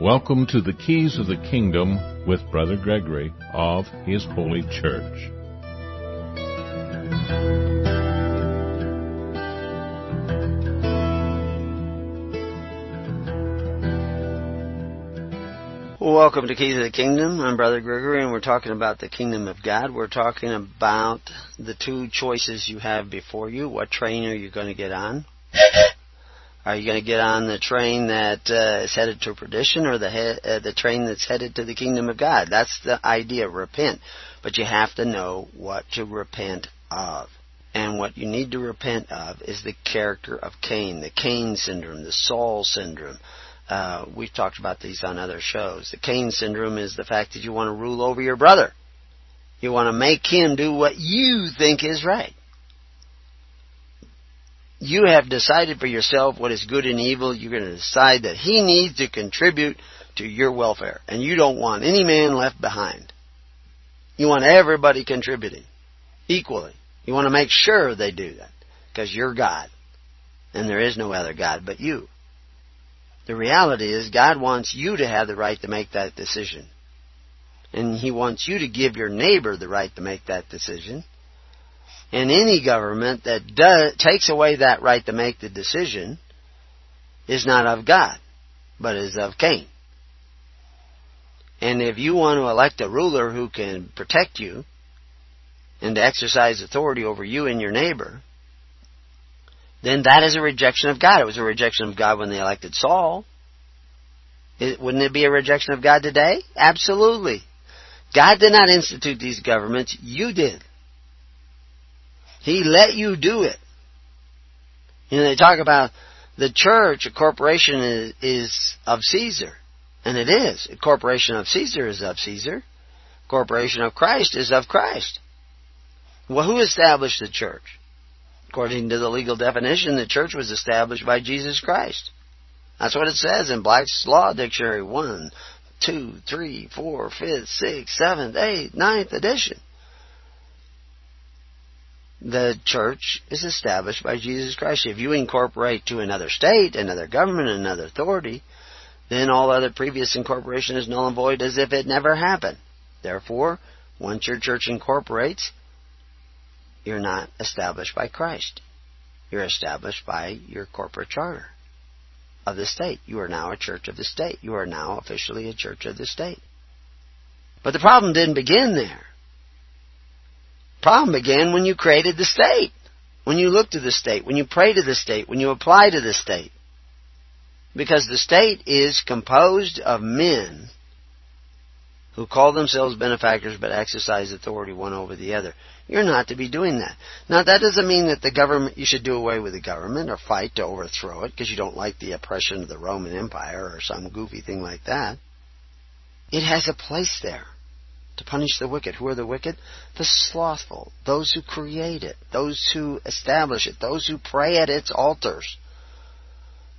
Welcome to the Keys of the Kingdom with Brother Gregory of His Holy Church. Welcome to Keys of the Kingdom. I'm Brother Gregory, and we're talking about the Kingdom of God. We're talking about the two choices you have before you. What train are you going to get on? Are you going to get on the train that is headed to perdition, or the train that's headed to the kingdom of God? That's the idea. Repent. But you have to know what to repent of. And what you need to repent of is the character of Cain, the Cain syndrome, the Saul syndrome. We've talked about these on other shows. The Cain syndrome is the fact that you want to rule over your brother. You want to make him do what you think is right. You have decided for yourself what is good and evil. You're going to decide that he needs to contribute to your welfare. And you don't want any man left behind. You want everybody contributing equally. You want to make sure they do that. Because you're God. And there is no other God but you. The reality is God wants you to have the right to make that decision. And He wants you to give your neighbor the right to make that decision. And any government that takes away that right to make the decision is not of God, but is of Cain. And if you want to elect a ruler who can protect you and to exercise authority over you and your neighbor, then that is a rejection of God. It was a rejection of God when they elected Saul. Wouldn't it be a rejection of God today? Absolutely. God did not institute these governments. You did. He let you do it. You know, they talk about the church, a corporation is of Caesar. And it is. A corporation of Caesar is of Caesar. A corporation of Christ is of Christ. Well, who established the church? According to the legal definition, the church was established by Jesus Christ. That's what it says in Black's Law Dictionary 1, 2, 3, 4, 5, 6, 7, 8, 9th edition. The church is established by Jesus Christ. If you incorporate to another state, another government, another authority, then all other previous incorporation is null and void as if it never happened. Therefore, once your church incorporates, you're not established by Christ. You're established by your corporate charter of the state. You are now a church of the state. You are now officially a church of the state. But the problem didn't begin there. Problem began when you created the state, when you look to the state, when you pray to the state, when you apply to the state. Because the state is composed of men who call themselves benefactors but exercise authority one over the other. You're not to be doing that. Now, that doesn't mean that the government, you should do away with the government or fight to overthrow it because you don't like the oppression of the Roman Empire or some goofy thing like that. It has a place there. To punish the wicked. Who are the wicked? The slothful. Those who create it. Those who establish it. Those who pray at its altars.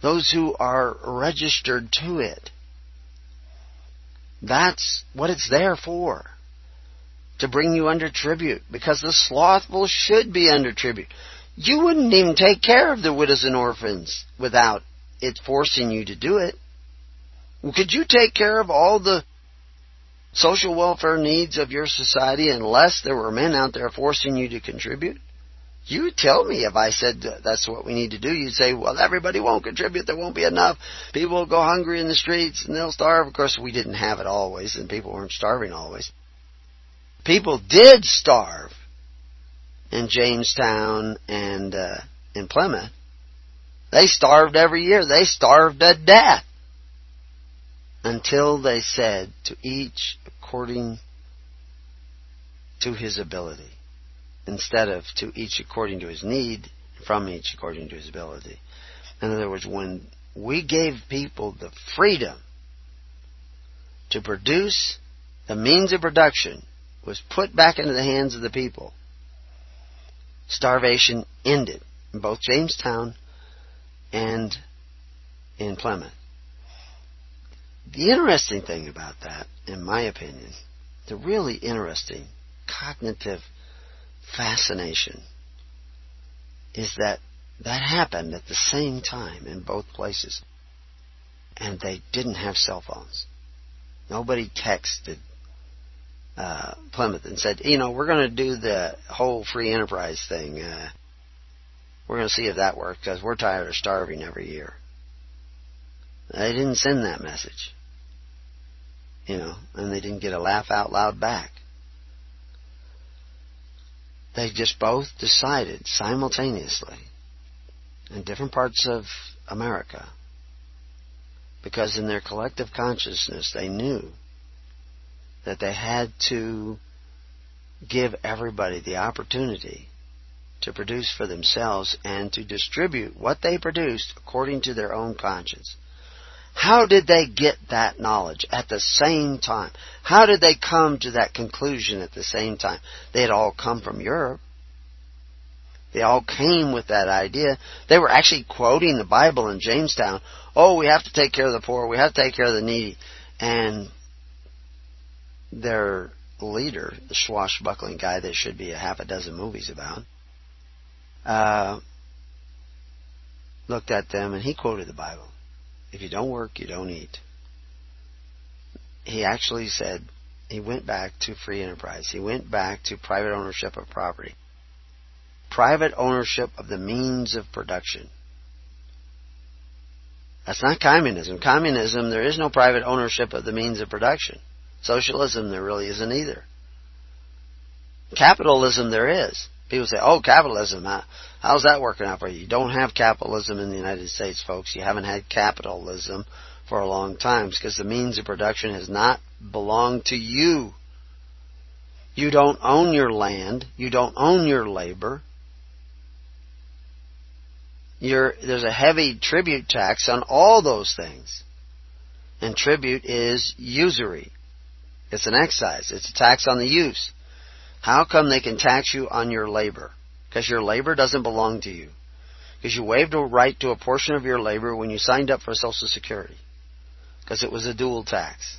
Those who are registered to it. That's what it's there for. To bring you under tribute. Because the slothful should be under tribute. You wouldn't even take care of the widows and orphans without it forcing you to do it. Could you take care of all the social welfare needs of your society unless there were men out there forcing you to contribute? You would tell me if I said that's what we need to do. You'd say, well, everybody won't contribute. There won't be enough. People will go hungry in the streets and they'll starve. Of course, we didn't have it always, and people weren't starving always. People did starve in Jamestown and in Plymouth. They starved every year. They starved to death. Until they said, to each according to his ability, instead of to each according to his need, from each according to his ability. In other words, when we gave people the freedom to produce, the means of production was put back into the hands of the people. Starvation ended in both Jamestown and in Plymouth. The interesting thing about that, in my opinion, the really interesting cognitive fascination is that that happened at the same time in both places. And they didn't have cell phones. Nobody texted Plymouth and said, you know, we're going to do the whole free enterprise thing. We're going to see if that works because we're tired of starving every year. They didn't send that message, you know, and they didn't get a laugh out loud back. They just both decided simultaneously in different parts of America, because in their collective consciousness they knew that they had to give everybody the opportunity to produce for themselves and to distribute what they produced according to their own conscience. How did they get that knowledge at the same time? How did they come to that conclusion at the same time? They had all come from Europe. They all came with that idea. They were actually quoting the Bible in Jamestown. Oh, we have to take care of the poor. We have to take care of the needy. And their leader, the swashbuckling guy there should be a half a dozen movies about, looked at them and he quoted the Bible. If you don't work, you don't eat. He actually said he went back to free enterprise. He went back to private ownership of property. Private ownership of the means of production. That's not communism. Communism, there is no private ownership of the means of production. Socialism, there really isn't either. Capitalism, there is. People say, oh, capitalism, how's that working out for you? You don't have capitalism in the United States, folks. You haven't had capitalism for a long time because the means of production has not belonged to you. You don't own your land. You don't own your labor. There's a heavy tribute tax on all those things. And tribute is usury. It's an excise. It's a tax on the use. How come they can tax you on your labor? Because your labor doesn't belong to you. Because you waived a right to a portion of your labor when you signed up for Social Security. Because it was a dual tax.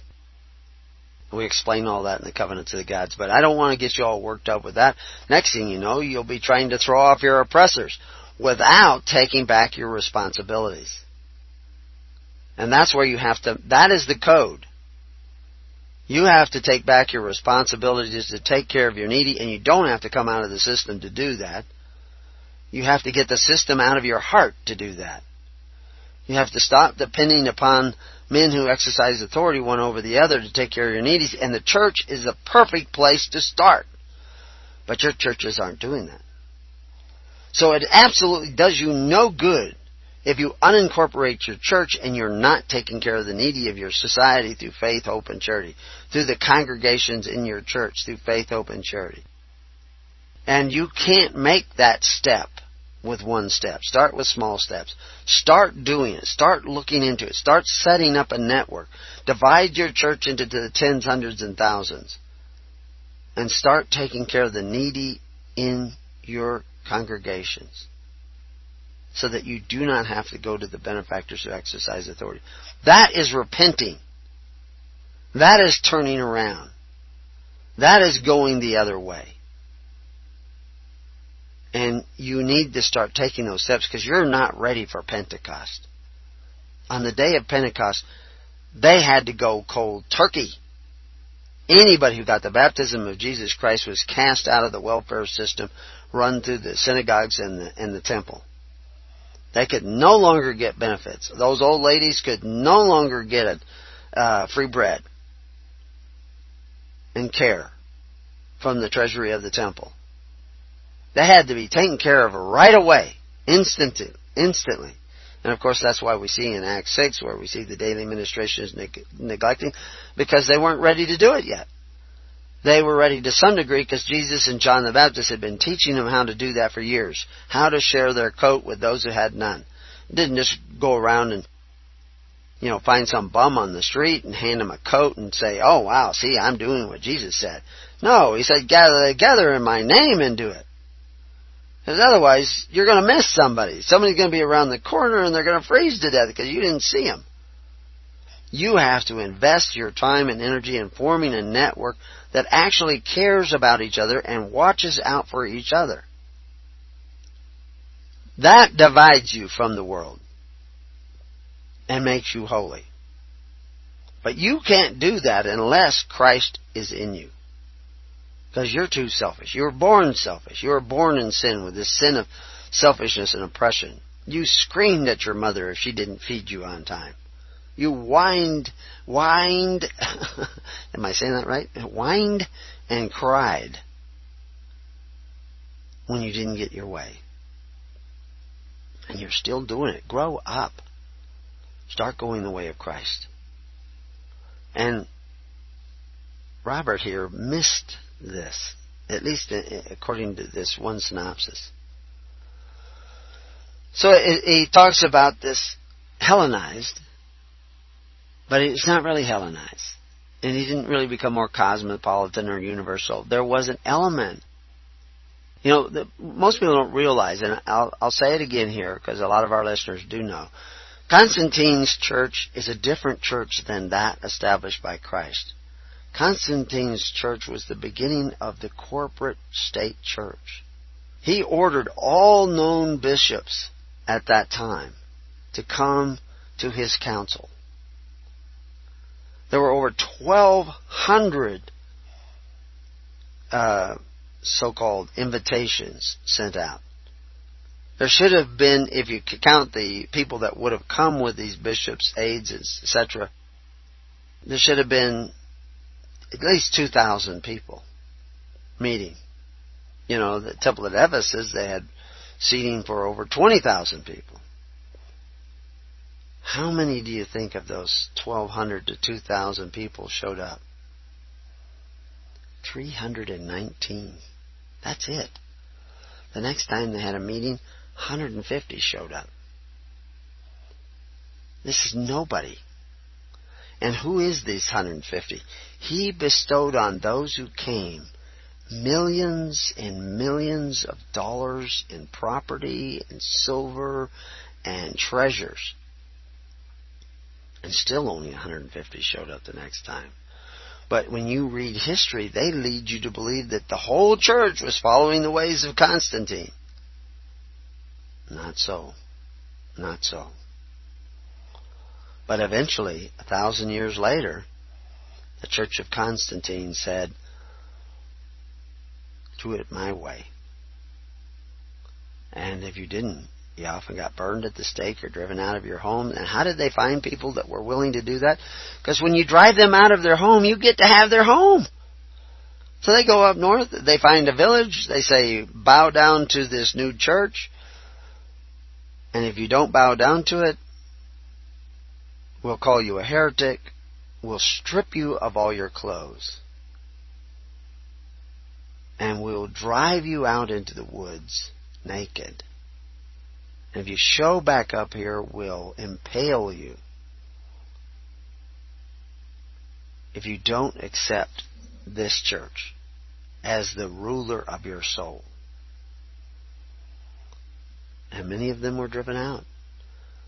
We explain all that in the Covenants of the Gods, but I don't want to get you all worked up with that. Next thing you know, you'll be trying to throw off your oppressors without taking back your responsibilities. And that's where you have to, that is the code. You have to take back your responsibilities to take care of your needy, and you don't have to come out of the system to do that. You have to get the system out of your heart to do that. You have to stop depending upon men who exercise authority one over the other to take care of your needies, and the church is the perfect place to start. But your churches aren't doing that. So it absolutely does you no good if you unincorporate your church and you're not taking care of the needy of your society through faith, hope, and charity. Through the congregations in your church, through faith, hope, and charity. And you can't make that step with one step. Start with small steps. Start doing it. Start looking into it. Start setting up a network. Divide your church into the tens, hundreds, and thousands. And start taking care of the needy in your congregations, so that you do not have to go to the benefactors who exercise authority. That is repenting. That is turning around. That is going the other way. And you need to start taking those steps because you're not ready for Pentecost. On the day of Pentecost, They had to go cold turkey. Anybody who got the baptism of Jesus Christ was cast out of the welfare system, run through the synagogues and the temple. They could no longer get benefits. Those old ladies could no longer get free bread and care from the treasury of the temple. They had to be taken care of right away, instantly. And of course, that's why we see in Acts 6, where we see the daily administrations neglecting, because they weren't ready to do it yet. They were ready to some degree because Jesus and John the Baptist had been teaching them how to do that for years, how to share their coat with those who had none. It didn't just go around and, you know, find some bum on the street and hand him a coat and say, "Oh, wow, see, I'm doing what Jesus said." No, he said, gather in my name and do it. Because otherwise, you're going to miss somebody. Somebody's going to be around the corner and they're going to freeze to death because you didn't see them. You have to invest your time and energy in forming a network that actually cares about each other and watches out for each other. That divides you from the world and makes you holy. But you can't do that unless Christ is in you. Because you're too selfish. You were born selfish. You were born in sin with this sin of selfishness and oppression. You screamed at your mother if she didn't feed you on time. You whined, am I saying that right? Whined and cried when you didn't get your way. And you're still doing it. Grow up. Start going the way of Christ. And Robert here missed this, at least according to this one synopsis. So he talks about this Hellenized, but it's not really Hellenized. And he didn't really become more cosmopolitan or universal. There was an element. You know, most people don't realize, and I'll say it again here because a lot of our listeners do know, Constantine's church is a different church than that established by Christ. Constantine's church was the beginning of the corporate state church. He ordered all known bishops at that time to come to his council. There were over 1,200 so-called invitations sent out. There should have been, if you count the people that would have come with these bishops, aides, etc., there should have been at least 2,000 people meeting. You know, the temple at Ephesus, they had seating for over 20,000 people. How many do you think of those 1,200 to 2,000 people showed up? 319. That's it. The next time they had a meeting, 150 showed up. This is nobody. And who is these 150? He bestowed on those who came millions and millions of dollars in property and silver and treasures. And still only 150 showed up the next time. But when you read history, they lead you to believe that the whole church was following the ways of Constantine. Not so. Not so. But eventually, 1,000 years later, the Church of Constantine said, "Do it my way." And if you didn't, you often got burned at the stake or driven out of your home. And how did they find people that were willing to do that? Because when you drive them out of their home, you get to have their home. So they go up north, they find a village, they say, "Bow down to this new church. And if you don't bow down to it, we'll call you a heretic. We'll strip you of all your clothes. And we'll drive you out into the woods naked. And if you show back up here, we'll impale you. If you don't accept this church as the ruler of your soul." And many of them were driven out.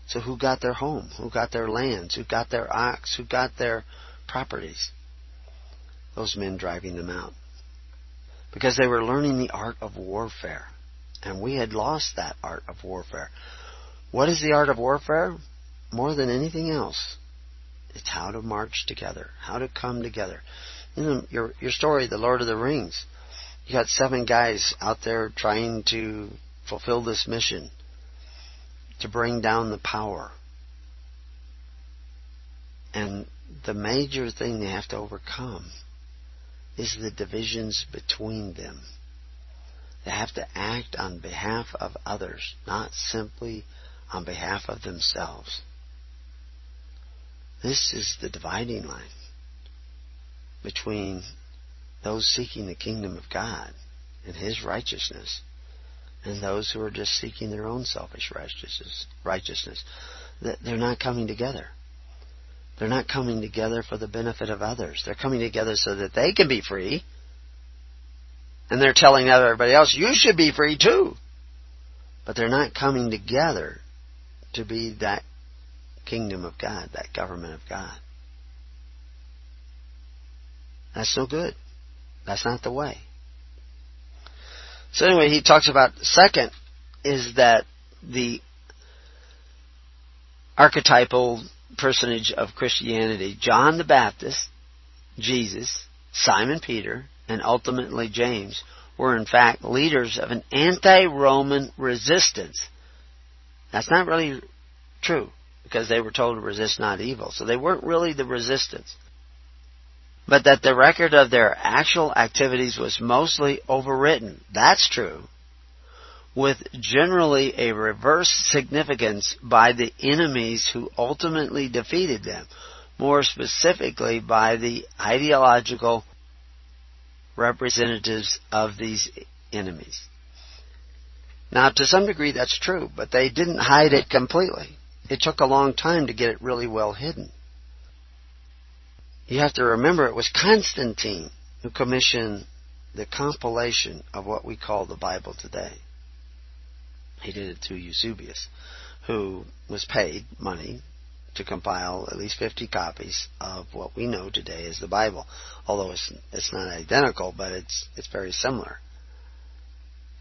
So who got their home? Who got their lands? Who got their ox? Who got their properties? Those men driving them out. Because they were learning the art of warfare. And we had lost that art of warfare. What is the art of warfare? More than anything else, It's how to march together, how to come together. Your story, The Lord of the Rings. You got 7 guys out there trying to fulfill this mission to bring down the power. And the major thing they have to overcome is the divisions between them. They have to act on behalf of others, not simply on behalf of themselves. This is the dividing line between those seeking the kingdom of God and His righteousness and those who are just seeking their own selfish righteousness. They're not coming together. They're not coming together for the benefit of others. They're coming together so that they can be free. And they're telling everybody else, you should be free too. But they're not coming together to be that kingdom of God, that government of God. That's no good. That's not the way. So anyway, he talks about, second, is that the archetypal personage of Christianity, John the Baptist, Jesus, Simon Peter, and ultimately James, were in fact leaders of an anti-Roman resistance. That's not really true, because they were told to resist not evil. So they weren't really the resistance. But that the record of their actual activities was mostly overwritten. That's true. With generally a reverse significance by the enemies who ultimately defeated them, more specifically by the ideological representatives of these enemies. Now, to some degree, that's true, but they didn't hide it completely. It took a long time to get it really well hidden. You have to remember it was Constantine who commissioned the compilation of what we call the Bible today. He did it through Eusebius, who was paid money to compile at least 50 copies of what we know today as the Bible. Although it's not identical, but it's very similar.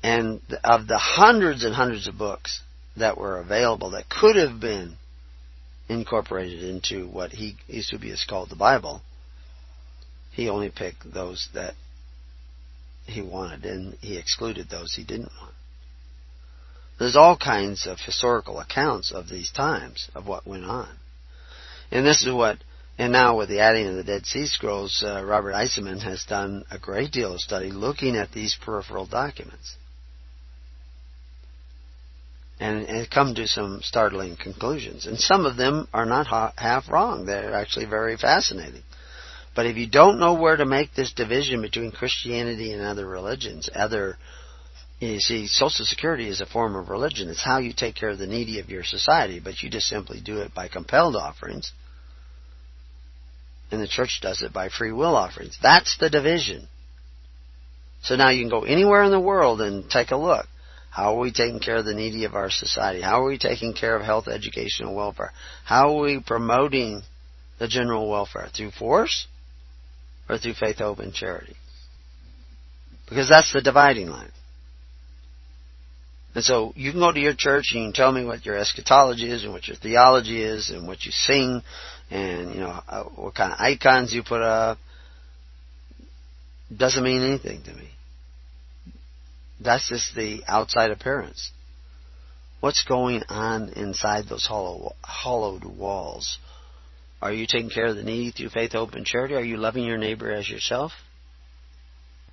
And of the hundreds and hundreds of books that were available that could have been incorporated into what Eusebius called the Bible, he only picked those that he wanted, and he excluded those he didn't want. There's all kinds of historical accounts of these times, of what went on. And this is what, and now with the adding of the Dead Sea Scrolls, Robert Eisenman has done a great deal of study looking at these peripheral documents. And come to some startling conclusions. And some of them are not half wrong. They're actually very fascinating. But if you don't know where to make this division between Christianity and other religions, you see, Social Security is a form of religion. It's how you take care of the needy of your society, but you just simply do it by compelled offerings. And the church does it by free will offerings. That's the division. So now you can go anywhere in the world and take a look. How are we taking care of the needy of our society? How are we taking care of health, education, and welfare? How are we promoting the general welfare? Through force or through faith, hope, and charity? Because that's the dividing line. And so you can go to your church and you can tell me what your eschatology is and what your theology is and what you sing and, you know, what kind of icons you put up. Doesn't mean anything to me. That's just the outside appearance. What's going on inside those hollowed walls? Are you taking care of the needy through faith, hope, and charity? Are you loving your neighbor as yourself?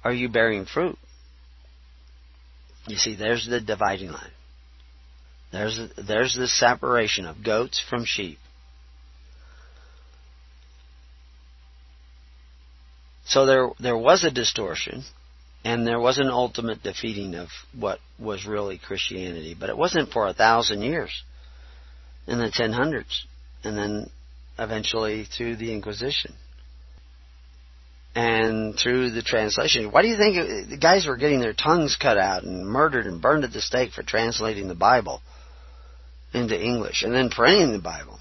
Are you bearing fruit? You see, there's the dividing line. There's the separation of goats from sheep. So there was a distortion, and there was an ultimate defeating of what was really Christianity. But it wasn't for 1,000 years, in the 1000s, and then eventually through the Inquisition. And through the translation, why do you think the guys were getting their tongues cut out and murdered and burned at the stake for translating the Bible into English and then printing the Bible?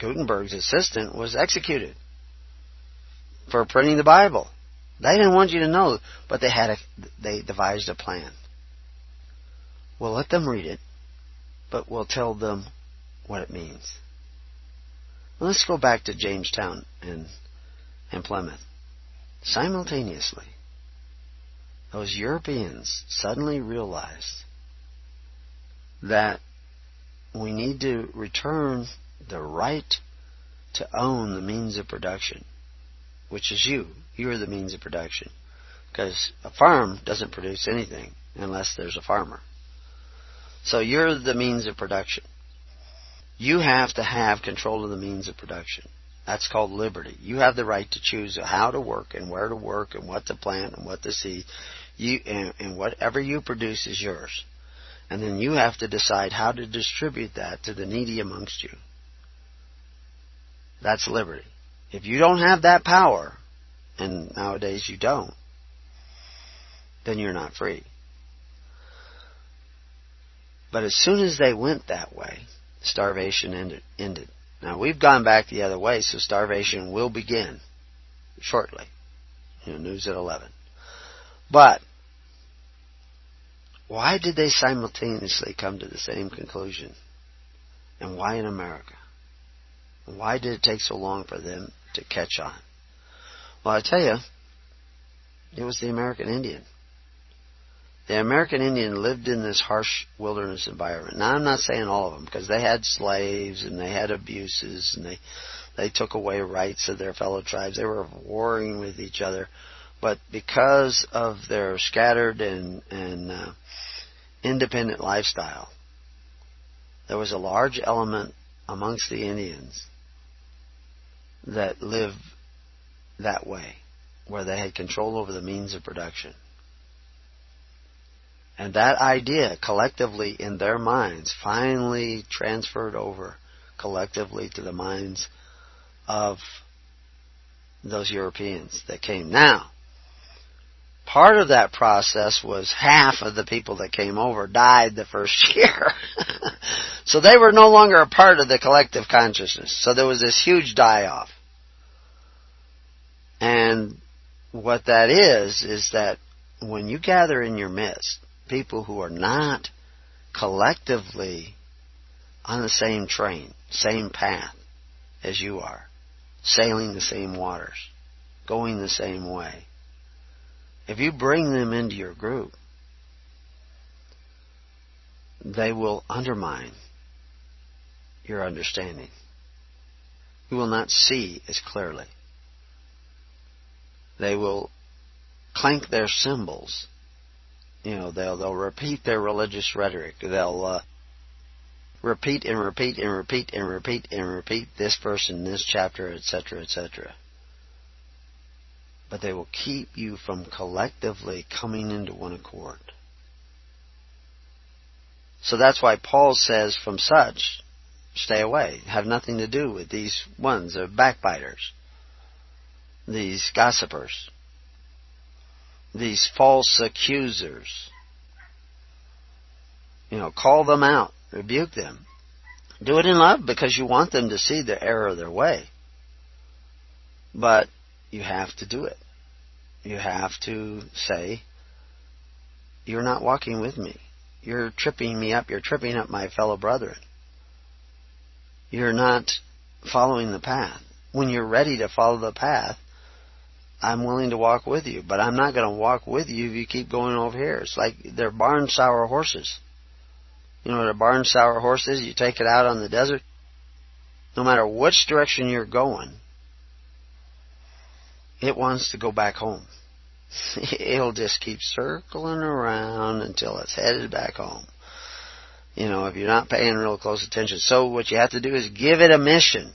Gutenberg's assistant was executed for printing the Bible. They didn't want you to know, but they devised a plan. We'll let them read it, but we'll tell them what it means. Let's go back to Jamestown and Plymouth. Simultaneously, those Europeans suddenly realized that we need to return the right to own the means of production, which is you. You are the means of production. Because a farm doesn't produce anything unless there's a farmer. So you're the means of production. You have to have control of the means of production. That's called liberty. You have the right to choose how to work and where to work and what to plant and what to seed. And whatever you produce is yours. And then you have to decide how to distribute that to the needy amongst you. That's liberty. If you don't have that power, and nowadays you don't, then you're not free. But as soon as they went that way, starvation ended. Now, we've gone back the other way, so starvation will begin shortly. News at 11. But why did they simultaneously come to the same conclusion? And why in America? Why did it take so long for them to catch on? Well, I tell you, it was the American Indian. The American Indian lived in this harsh wilderness environment. Now, I'm not saying all of them, because they had slaves and they had abuses and they took away rights of their fellow tribes. They were warring with each other. But because of their scattered and independent lifestyle, there was a large element amongst the Indians that lived that way, where they had control over the means of production. And that idea, collectively in their minds, finally transferred over collectively to the minds of those Europeans that came. Now, part of that process was half of the people that came over died the first year. So they were no longer a part of the collective consciousness. So there was this huge die-off. And what that is that when you gather in your midst people who are not collectively on the same train, same path as you are, sailing the same waters, going the same way, if you bring them into your group, they will undermine your understanding. You will not see as clearly. They will clank their cymbals. They'll repeat their religious rhetoric. They'll repeat this verse in this chapter, etc., etc. But they will keep you from collectively coming into one accord. So that's why Paul says, from such, stay away. Have nothing to do with these ones, the backbiters, these gossipers, these false accusers. Call them out. Rebuke them. Do it in love, because you want them to see the error of their way. But you have to do it. You have to say, you're not walking with me. You're tripping me up. You're tripping up my fellow brethren. You're not following the path. When you're ready to follow the path, I'm willing to walk with you, but I'm not going to walk with you if you keep going over here. It's like they're barn sour horses. They're barn sour horses. You take it out on the desert. No matter which direction you're going, it wants to go back home. It'll just keep circling around until it's headed back home. If you're not paying real close attention. So what you have to do is give it a mission.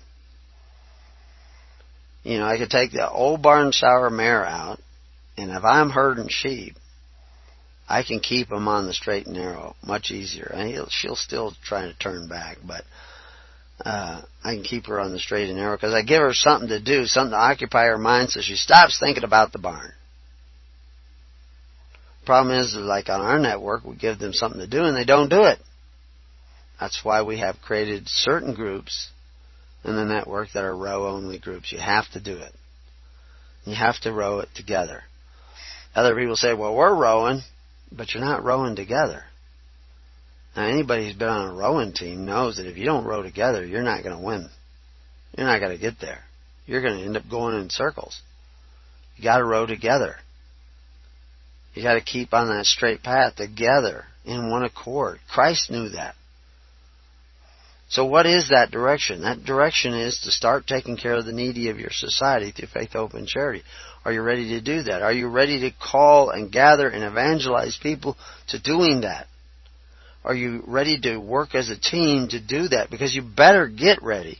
I could take the old barn sour mare out, and if I'm herding sheep, I can keep them on the straight and narrow much easier. She'll still try to turn back, but I can keep her on the straight and narrow because I give her something to do, something to occupy her mind, so she stops thinking about the barn. Problem is, like on our network, we give them something to do, and they don't do it. That's why we have created certain groups in the network that are row-only groups. You have to do it. You have to row it together. Other people say, well, we're rowing, but you're not rowing together. Now, anybody who's been on a rowing team knows that if you don't row together, you're not going to win. You're not going to get there. You're going to end up going in circles. You got to row together. You got to keep on that straight path together in one accord. Christ knew that. So what is that direction? That direction is to start taking care of the needy of your society through faith, hope, and charity. Are you ready to do that? Are you ready to call and gather and evangelize people to doing that? Are you ready to work as a team to do that? Because you better get ready.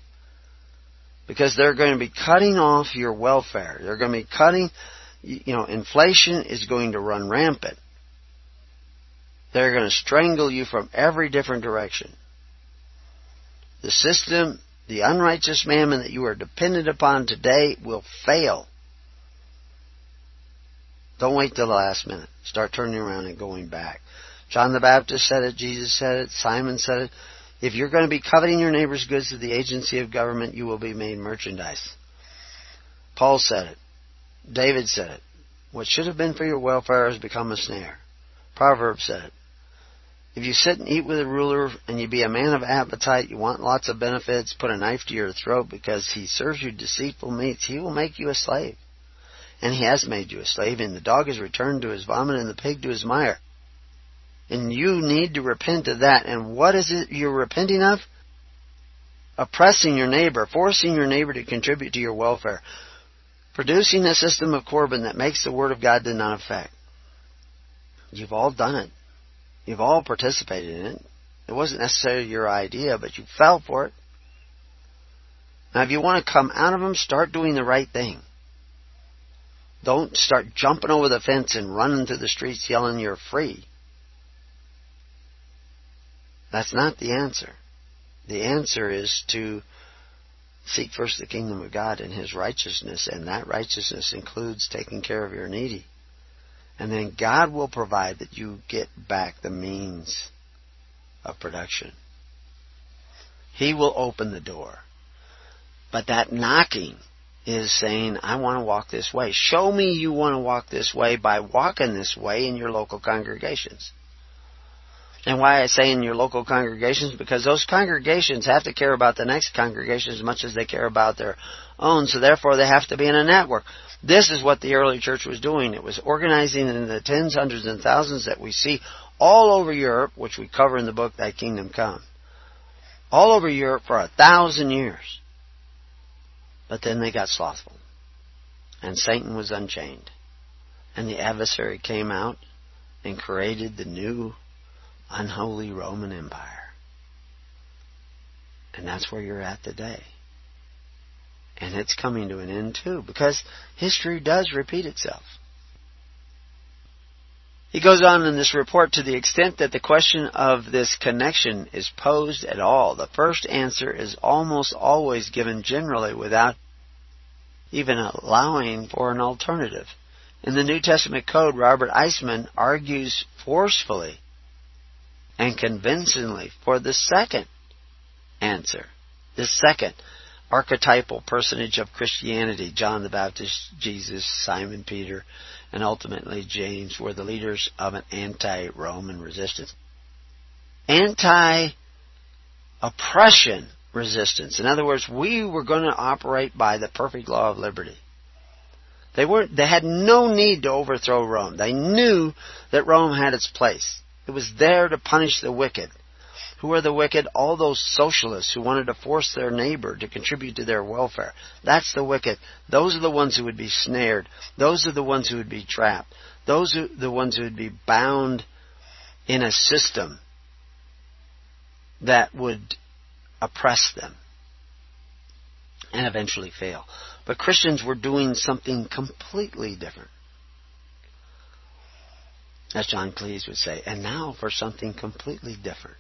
Because they're going to be cutting off your welfare. They're going to be cutting, inflation is going to run rampant. They're going to strangle you from every different direction. The system, the unrighteous mammon that you are dependent upon today will fail. Don't wait till the last minute. Start turning around and going back. John the Baptist said it. Jesus said it. Simon said it. If you're going to be coveting your neighbor's goods to the agency of government, you will be made merchandise. Paul said it. David said it. What should have been for your welfare has become a snare. Proverbs said it. If you sit and eat with a ruler and you be a man of appetite, you want lots of benefits, put a knife to your throat because he serves you deceitful meats. He will make you a slave. And he has made you a slave, and the dog is returned to his vomit and the pig to his mire. And you need to repent of that. And what is it you're repenting of? Oppressing your neighbor, forcing your neighbor to contribute to your welfare, producing a system of Corban that makes the Word of God to none effect. You've all done it. You've all participated in it. It wasn't necessarily your idea, but you fell for it. Now, if you want to come out of them, start doing the right thing. Don't start jumping over the fence and running through the streets yelling you're free. That's not the answer. The answer is to seek first the kingdom of God and His righteousness, and that righteousness includes taking care of your needy. And then God will provide that you get back the means of production. He will open the door. But that knocking is saying, I want to walk this way. Show me you want to walk this way by walking this way in your local congregations. And why I say in your local congregations, because those congregations have to care about the next congregation as much as they care about their own, so therefore they have to be in a network. This is what the early church was doing. It was organizing in the tens, hundreds, and thousands that we see all over Europe, which we cover in the book, Thy Kingdom Come. All over Europe for 1,000 years. But then they got slothful. And Satan was unchained. And the adversary came out and created the new unholy Roman Empire. And that's where you're at today. And it's coming to an end too, because history does repeat itself. He goes on in this report, to the extent that the question of this connection is posed at all, the first answer is almost always given generally without even allowing for an alternative. In the New Testament Code, Robert Eisenman argues forcefully and convincingly for the second answer. The second archetypal personage of Christianity, John the Baptist, Jesus, Simon Peter, and ultimately James, were the leaders of an anti-Roman resistance. Anti-oppression resistance. In other words, we were going to operate by the perfect law of liberty. They had no need to overthrow Rome. They knew that Rome had its place. It was there to punish the wicked. Who are the wicked? All those socialists who wanted to force their neighbor to contribute to their welfare. That's the wicked. Those are the ones who would be snared. Those are the ones who would be trapped. Those are the ones who would be bound in a system that would oppress them and eventually fail. But Christians were doing something completely different. As John Cleese would say, and now for something completely different.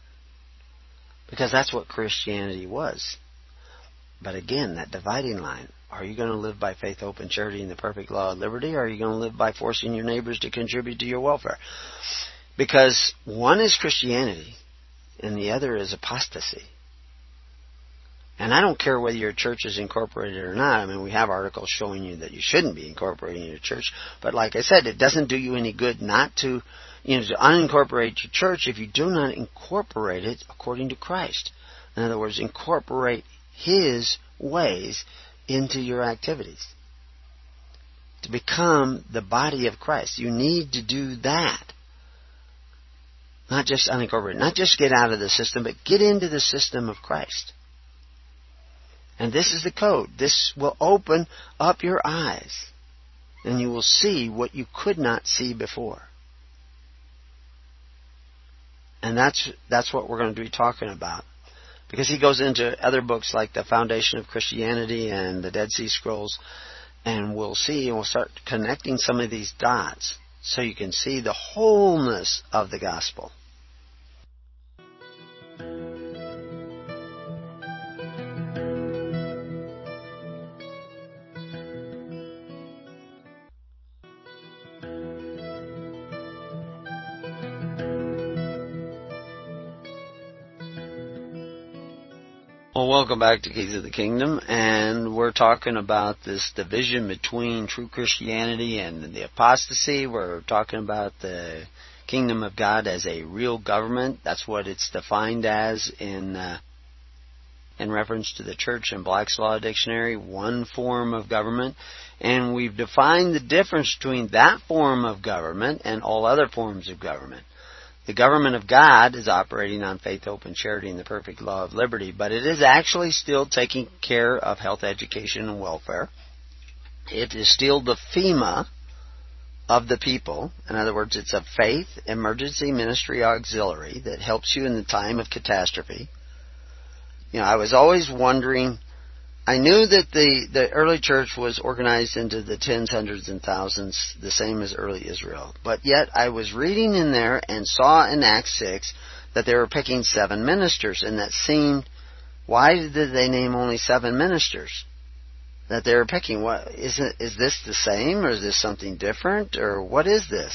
Because that's what Christianity was. But again, that dividing line. Are you going to live by faith, hope, and charity and the perfect law of liberty? Or are you going to live by forcing your neighbors to contribute to your welfare? Because one is Christianity and the other is apostasy. And I don't care whether your church is incorporated or not. I mean, we have articles showing you that you shouldn't be incorporating your church. But like I said, it doesn't do you any good not to, to unincorporate your church if you do not incorporate it according to Christ. In other words, incorporate His ways into your activities. To become the body of Christ, you need to do that. Not just unincorporated, not just get out of the system, but get into the system of Christ. And this is the code. This will open up your eyes, and you will see what you could not see before. And that's what we're going to be talking about. Because he goes into other books like The Foundation of Christianity and The Dead Sea Scrolls, and we'll see, and we'll start connecting some of these dots so you can see the wholeness of the gospel. Well, welcome back to Keys of the Kingdom, and we're talking about this division between true Christianity and the apostasy. We're talking about the kingdom of God as a real government. That's what it's defined as in reference to the church in Black's Law Dictionary, one form of government. And we've defined the difference between that form of government and all other forms of government. The government of God is operating on faith, hope, and charity and the perfect law of liberty, but it is actually still taking care of health, education, and welfare. It is still the FEMA of the people. In other words, it's a faith emergency ministry auxiliary that helps you in the time of catastrophe. You know, I was always wondering, I knew that the early church was organized into the tens, hundreds, and thousands, the same as early Israel. But yet I was reading in there and saw in Acts 6 that they were picking 7 ministers. And that seemed, why did they name only 7 ministers that they were picking? What, is this the same, or is this something different, or what is this?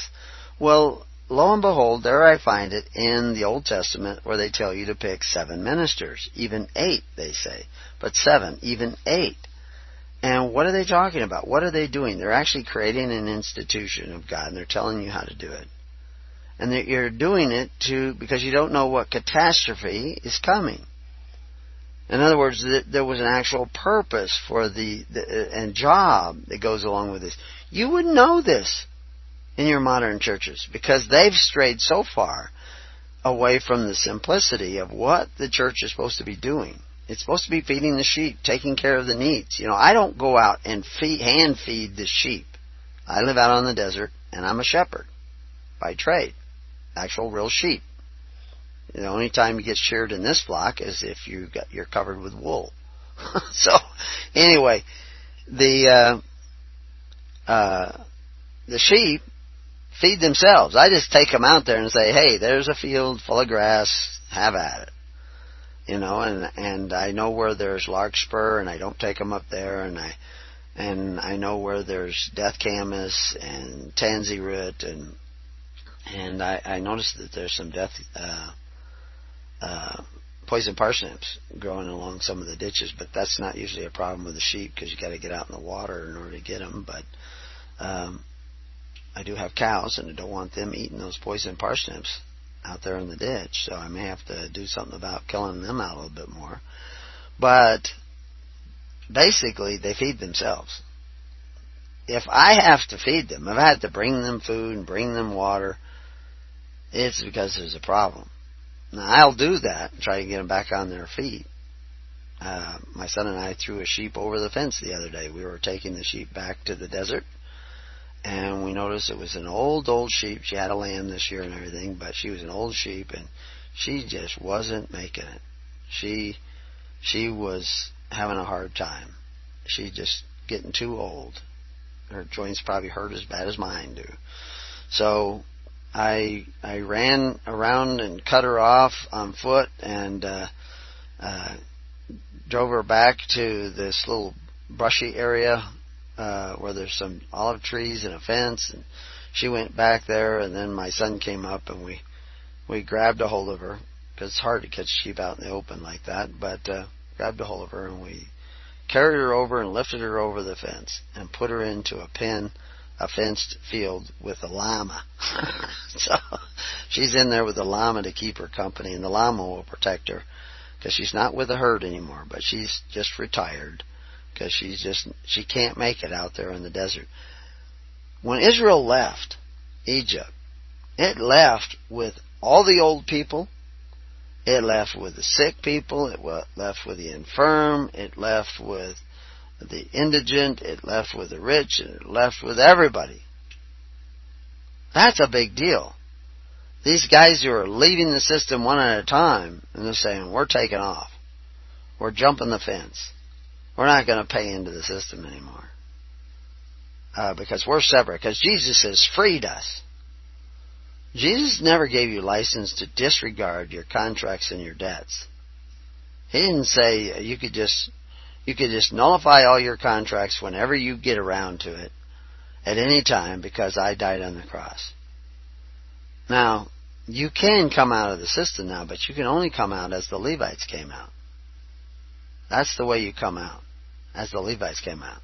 Well, lo and behold, there I find it in the Old Testament where they tell you to pick 7 ministers. Even 8, they say. But 7, even 8. And what are they talking about? What are they doing? They're actually creating an institution of God, and they're telling you how to do it. And that you're doing it because you don't know what catastrophe is coming. In other words, there was an actual purpose for and job that goes along with this. You would know this in your modern churches, because they've strayed so far away from the simplicity of what the church is supposed to be doing. It's supposed to be feeding the sheep, taking care of the needs. You know, I don't go out and hand feed the sheep. I live out on the desert, and I'm a shepherd by trade, actual real sheep. And the only time you get sheared in this flock is if you're covered with wool. So, anyway, the sheep feed themselves. I just take them out there and say, hey, there's a field full of grass, have at it. You know, and I know where there's larkspur, and I don't take them up there, and I know where there's death camas and tansy root, and I noticed that there's some poison parsnips growing along some of the ditches, but that's not usually a problem with the sheep because you got to get out in the water in order to get them. But I do have cows, and I don't want them eating those poison parsnips out there in the ditch, so I may have to do something about killing them out a little bit more. But basically, they feed themselves. If I have to feed them, if I have to bring them food and bring them water, it's because there's a problem. Now, I'll do that and try to get them back on their feet. My son and I threw a sheep over the fence the other day. We were taking the sheep back to the desert, and we noticed it was an old sheep. She had a lamb this year and everything, but she was an old sheep, and she just wasn't making it. She was having a hard time. She just getting too old. Her joints probably hurt as bad as mine do. So I ran around and cut her off on foot and drove her back to this little brushy area where there's some olive trees and a fence, and she went back there, and then my son came up, and we grabbed a hold of her, because it's hard to catch sheep out in the open like that, but grabbed a hold of her, and we carried her over and lifted her over the fence and put her into a fenced field with a llama. So she's in there with the llama to keep her company, and the llama will protect her. because she's not with the herd anymore, but she's just retired because she can't make it out there in the desert. When Israel left Egypt, it left with all the old people. It left with the sick people. It left with the infirm. It left with the indigent. It left with the rich. And it left with everybody. That's a big deal. These guys who are leaving the system one at a time, and they're saying, we're taking off. We're jumping the fence. We're not going to pay into the system anymore. Because we're separate. Because Jesus has freed us. Jesus never gave you license to disregard your contracts and your debts. He didn't say you could just nullify all your contracts whenever you get around to it at any time because I died on the cross. Now, you can come out of the system now, but you can only come out as the Levites came out. That's the way you come out, as the Levites came out.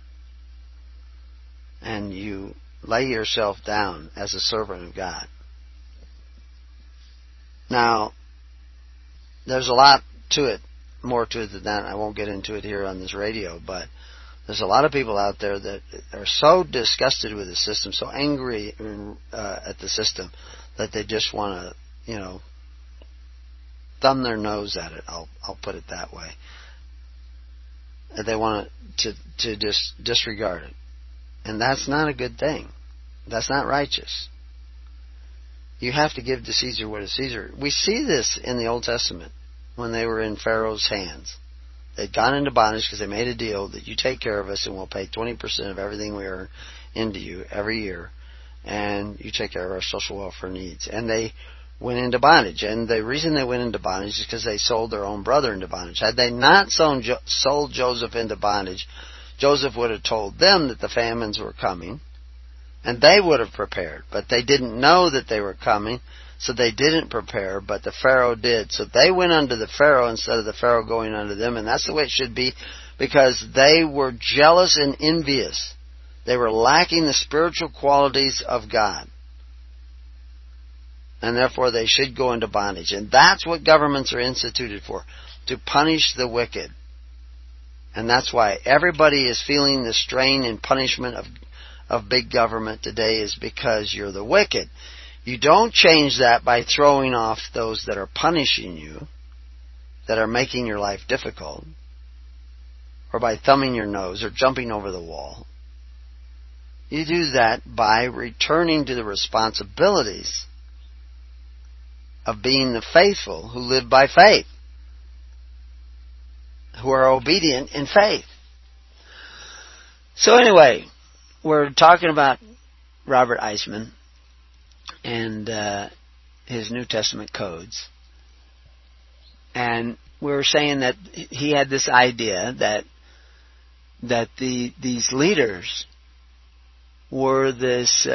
And you lay yourself down as a servant of God. Now, there's a lot to it, more to it than that. I won't get into it here on this radio, but there's a lot of people out there that are so disgusted with the system, so angry at the system, that they just want to, thumb their nose at it. I'll put it that way. They want to just disregard it. And that's not a good thing. That's not righteous. You have to give to Caesar what is Caesar. We see this in the Old Testament when they were in Pharaoh's hands. They'd gone into bondage because they made a deal that you take care of us and we'll pay 20% of everything we earn into you every year. And you take care of our social welfare needs. And they went into bondage. And the reason they went into bondage is because they sold their own brother into bondage. Had they not sold Joseph into bondage, Joseph would have told them that the famines were coming. And they would have prepared, but they didn't know that they were coming, so they didn't prepare, but the Pharaoh did. So they went under the Pharaoh instead of the Pharaoh going under them, and that's the way it should be, because they were jealous and envious. They were lacking the spiritual qualities of God. And therefore they should go into bondage. And that's what governments are instituted for, to punish the wicked. And that's why everybody is feeling the strain and punishment of big government today is because you're the wicked. You don't change that by throwing off those that are punishing you, that are making your life difficult, or by thumbing your nose or jumping over the wall. You do that by returning to the responsibilities of being the faithful who live by faith, who are obedient in faith. So anyway, we're talking about Robert Eisenman and his New Testament codes. And we were saying that he had this idea that these leaders were this,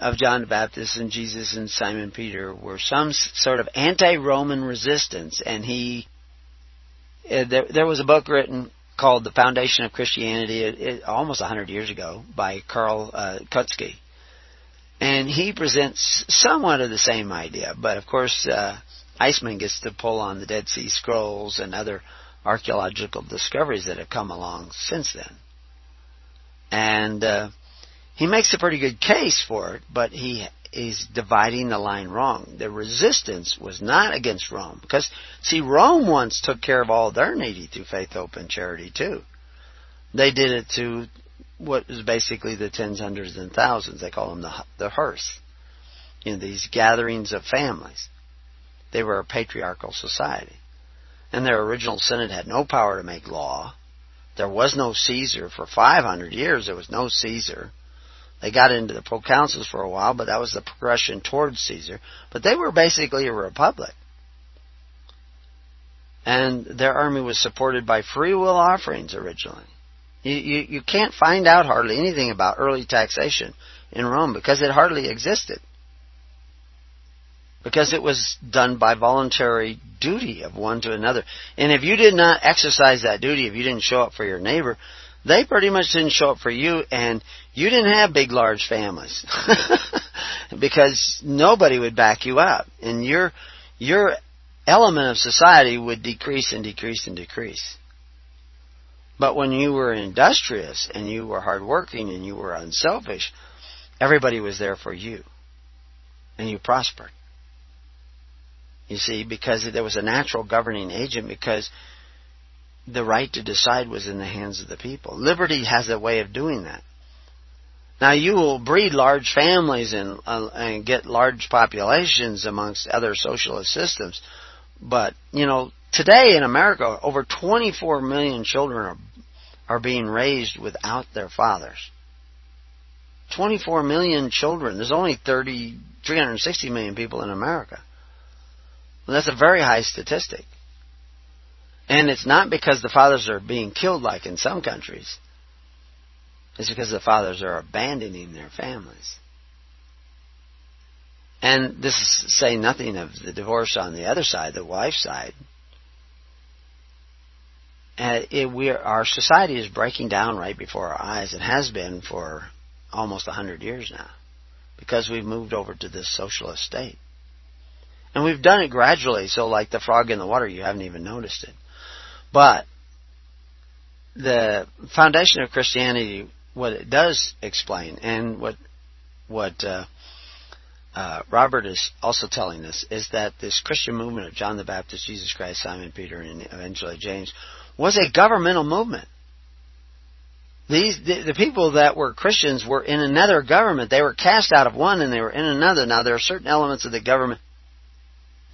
of John the Baptist and Jesus and Simon Peter, were some sort of anti-Roman resistance. And there was a book written called The Foundation of Christianity, almost 100 years ago, by Carl Kutsky. And he presents somewhat of the same idea, but of course Eisenman gets to pull on the Dead Sea Scrolls and other archaeological discoveries that have come along since then. And he makes a pretty good case for it, but he is dividing the line wrong. The resistance was not against Rome. Because, see, Rome once took care of all their needy through faith, hope, and charity, too. They did it to what was basically the tens, hundreds, and thousands. They call them the hearse. These gatherings of families. They were a patriarchal society. And their original synod had no power to make law. There was no Caesar. For 500 years, there was no Caesar. They got into the proconsuls for a while, but that was the progression towards Caesar. But they were basically a republic. And their army was supported by free will offerings originally. You can't find out hardly anything about early taxation in Rome because it hardly existed. Because it was done by voluntary duty of one to another. And if you did not exercise that duty, if you didn't show up for your neighbor, they pretty much didn't show up for you, and you didn't have big, large families because nobody would back you up. And your element of society would decrease and decrease and decrease. But when you were industrious and you were hardworking and you were unselfish, everybody was there for you. And you prospered. You see, because there was a natural governing agent, because the right to decide was in the hands of the people. Liberty has a way of doing that. Now, you will breed large families and get large populations amongst other socialist systems. But, you know, today in America, over 24 million children are being raised without their fathers. 24 million children. There's only 360 million people in America. Well, that's a very high statistic. And it's not because the fathers are being killed like in some countries. It's because the fathers are abandoning their families. And this is say nothing of the divorce on the other side, the wife's side. Our society is breaking down right before our eyes. It has been for almost 100 years now, because we've moved over to this socialist state. And we've done it gradually, so like the frog in the water, you haven't even noticed it. But the foundation of Christianity, what it does explain, and what Robert is also telling us, is that this Christian movement of John the Baptist, Jesus Christ, Simon Peter, and eventually James, was a governmental movement. The people that were Christians were in another government. They were cast out of one and they were in another. Now, there are certain elements of the government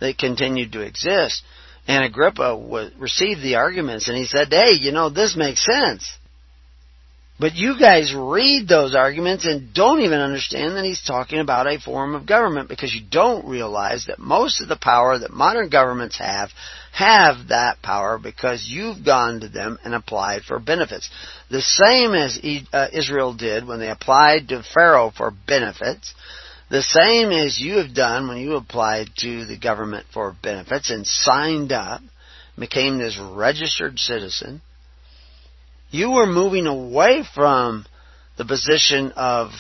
that continued to exist. And Agrippa received the arguments, and he said, hey, you know, this makes sense. But you guys read those arguments and don't even understand that he's talking about a form of government, because you don't realize that most of the power that modern governments have that power because you've gone to them and applied for benefits. The same as Israel did when they applied to Pharaoh for benefits. The same as you have done when you applied to the government for benefits and signed up, became this registered citizen. You were moving away from the position of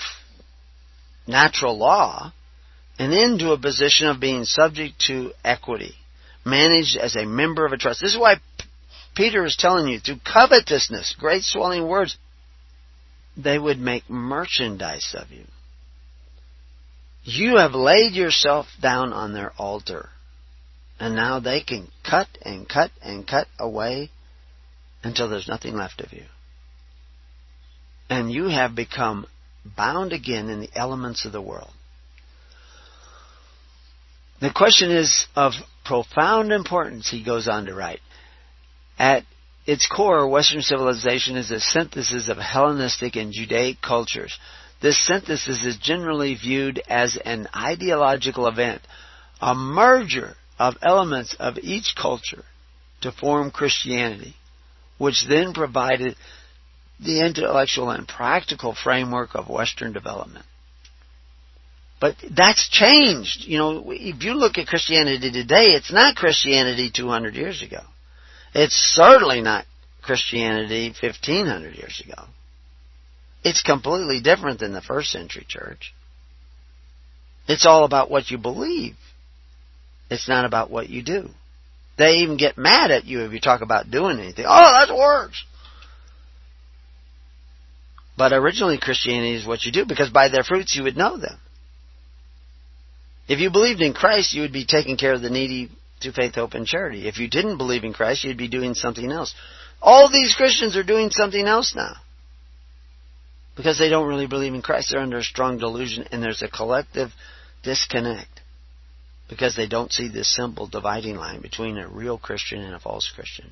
natural law and into a position of being subject to equity, managed as a member of a trust. This is why Peter is telling you, through covetousness, great swelling words, they would make merchandise of you. You have laid yourself down on their altar, and now they can cut and cut and cut away until there's nothing left of you. And you have become bound again in the elements of the world. The question is of profound importance, he goes on to write. At its core, Western civilization is a synthesis of Hellenistic and Judaic cultures. This synthesis is generally viewed as an ideological event, a merger of elements of each culture to form Christianity, which then provided the intellectual and practical framework of Western development. But that's changed. You know, if you look at Christianity today, it's not Christianity 200 years ago. It's certainly not Christianity 1,500 years ago. It's completely different than the first century church. It's all about what you believe. It's not about what you do. They even get mad at you if you talk about doing anything. Oh, that works! But originally Christianity is what you do, because by their fruits you would know them. If you believed in Christ, you would be taking care of the needy through faith, hope, and charity. If you didn't believe in Christ, you'd be doing something else. All these Christians are doing something else now, because they don't really believe in Christ. They're under a strong delusion, and there's a collective disconnect because they don't see this simple dividing line between a real Christian and a false Christian.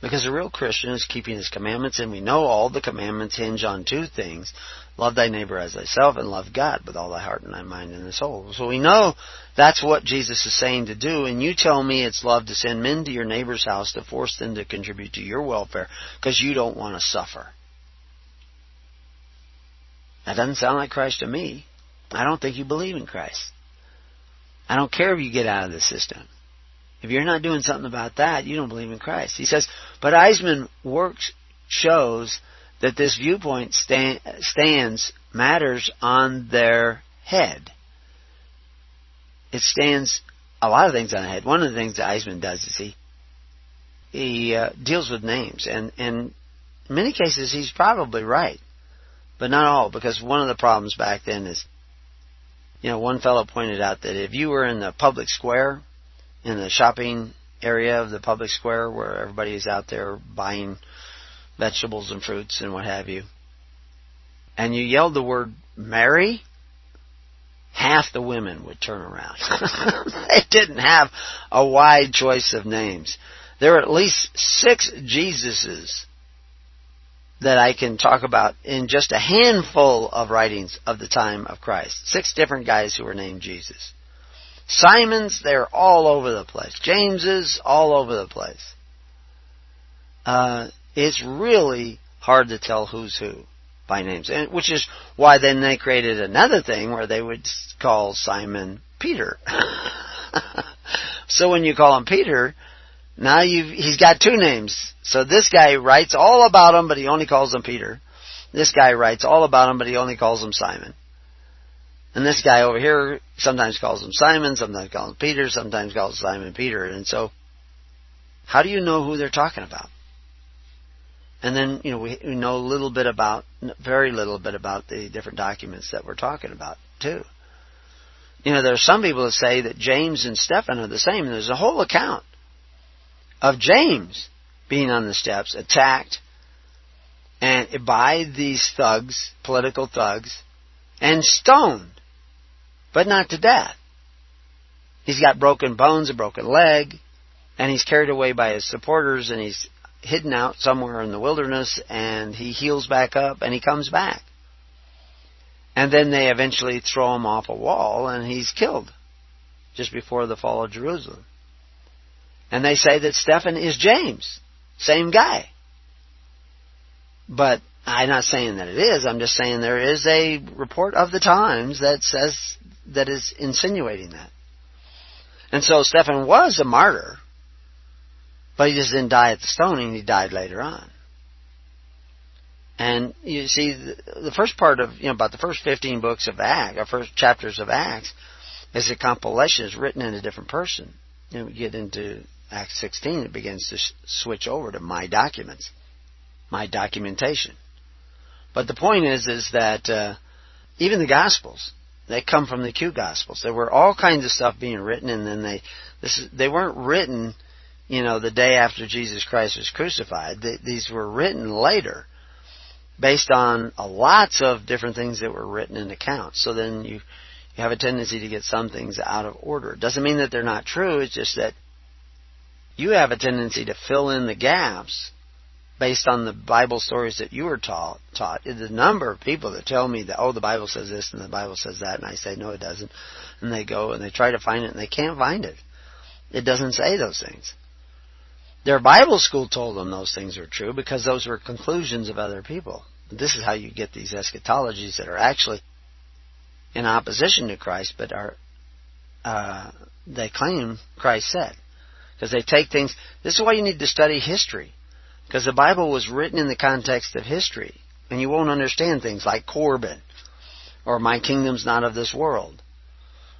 Because a real Christian is keeping his commandments, and we know all the commandments hinge on two things: love thy neighbor as thyself, and love God with all thy heart and thy mind and thy soul. So we know that's what Jesus is saying to do, and you tell me it's love to send men to your neighbor's house to force them to contribute to your welfare because you don't want to suffer. That doesn't sound like Christ to me. I don't think you believe in Christ. I don't care if you get out of the system. If you're not doing something about that, you don't believe in Christ. He says, but Eisenman's work shows that this viewpoint stands matters on their head. It stands a lot of things on the head. One of the things that Eisenman does is he deals with names, and in many cases he's probably right, but not all, because one of the problems back then is, you know, one fellow pointed out that if you were in the public square, in the shopping area of the public square where everybody is out there buying vegetables and fruits and what have you, and you yelled the word Mary, half the women would turn around. They didn't have a wide choice of names. There are at least 6 Jesuses that I can talk about in just a handful of writings of the time of Christ. 6 different guys who were named Jesus. Simons, they're all over the place. Jameses, all over the place. It's really hard to tell who's who by names, and which is why then they created another thing where they would call Simon Peter. So when you call him Peter, now he's got 2 names. So this guy writes all about him, but he only calls him Peter. This guy writes all about him, but he only calls him Simon. And this guy over here sometimes calls him Simon, sometimes calls him Peter, sometimes calls Simon Peter. And so, how do you know who they're talking about? And then, you know, we know a little bit about, very little bit about the different documents that we're talking about, too. You know, there are some people that say that James and Stephen are the same. And there's a whole account of James being on the steps, attacked and by these thugs, political thugs, and stoned, but not to death. He's got broken bones, a broken leg, and he's carried away by his supporters, and he's hidden out somewhere in the wilderness, and he heals back up, and he comes back. And then they eventually throw him off a wall, and he's killed just before the fall of Jerusalem. And they say that Stephen is James, same guy. But I'm not saying that it is. I'm just saying there is a report of the times that says, that is insinuating that. And so Stephen was a martyr, but he just didn't die at the stoning. He died later on. And you see, the first part of, you know, about the first 15 books of Acts, or first chapters of Acts, is a compilation. It's written in a different person. You know, we get into Acts 16, it begins to switch over to my documents, my documentation. But the point is that even the Gospels, they come from the Q Gospels. There were all kinds of stuff being written, and then they weren't written, you know, the day after Jesus Christ was crucified. These were written later, based on lots of different things that were written in accounts. So then you have a tendency to get some things out of order. It doesn't mean that they're not true. It's just that you have a tendency to fill in the gaps based on the Bible stories that you were taught. The number of people that tell me that, oh, the Bible says this and the Bible says that, and I say, no, it doesn't. And they go and they try to find it, and they can't find it. It doesn't say those things. Their Bible school told them those things were true because those were conclusions of other people. This is how you get these eschatologies that are actually in opposition to Christ, but are they claim Christ said. Because they take things. This is why you need to study history, because the Bible was written in the context of history, and you won't understand things like Corban, or my kingdom's not of this world,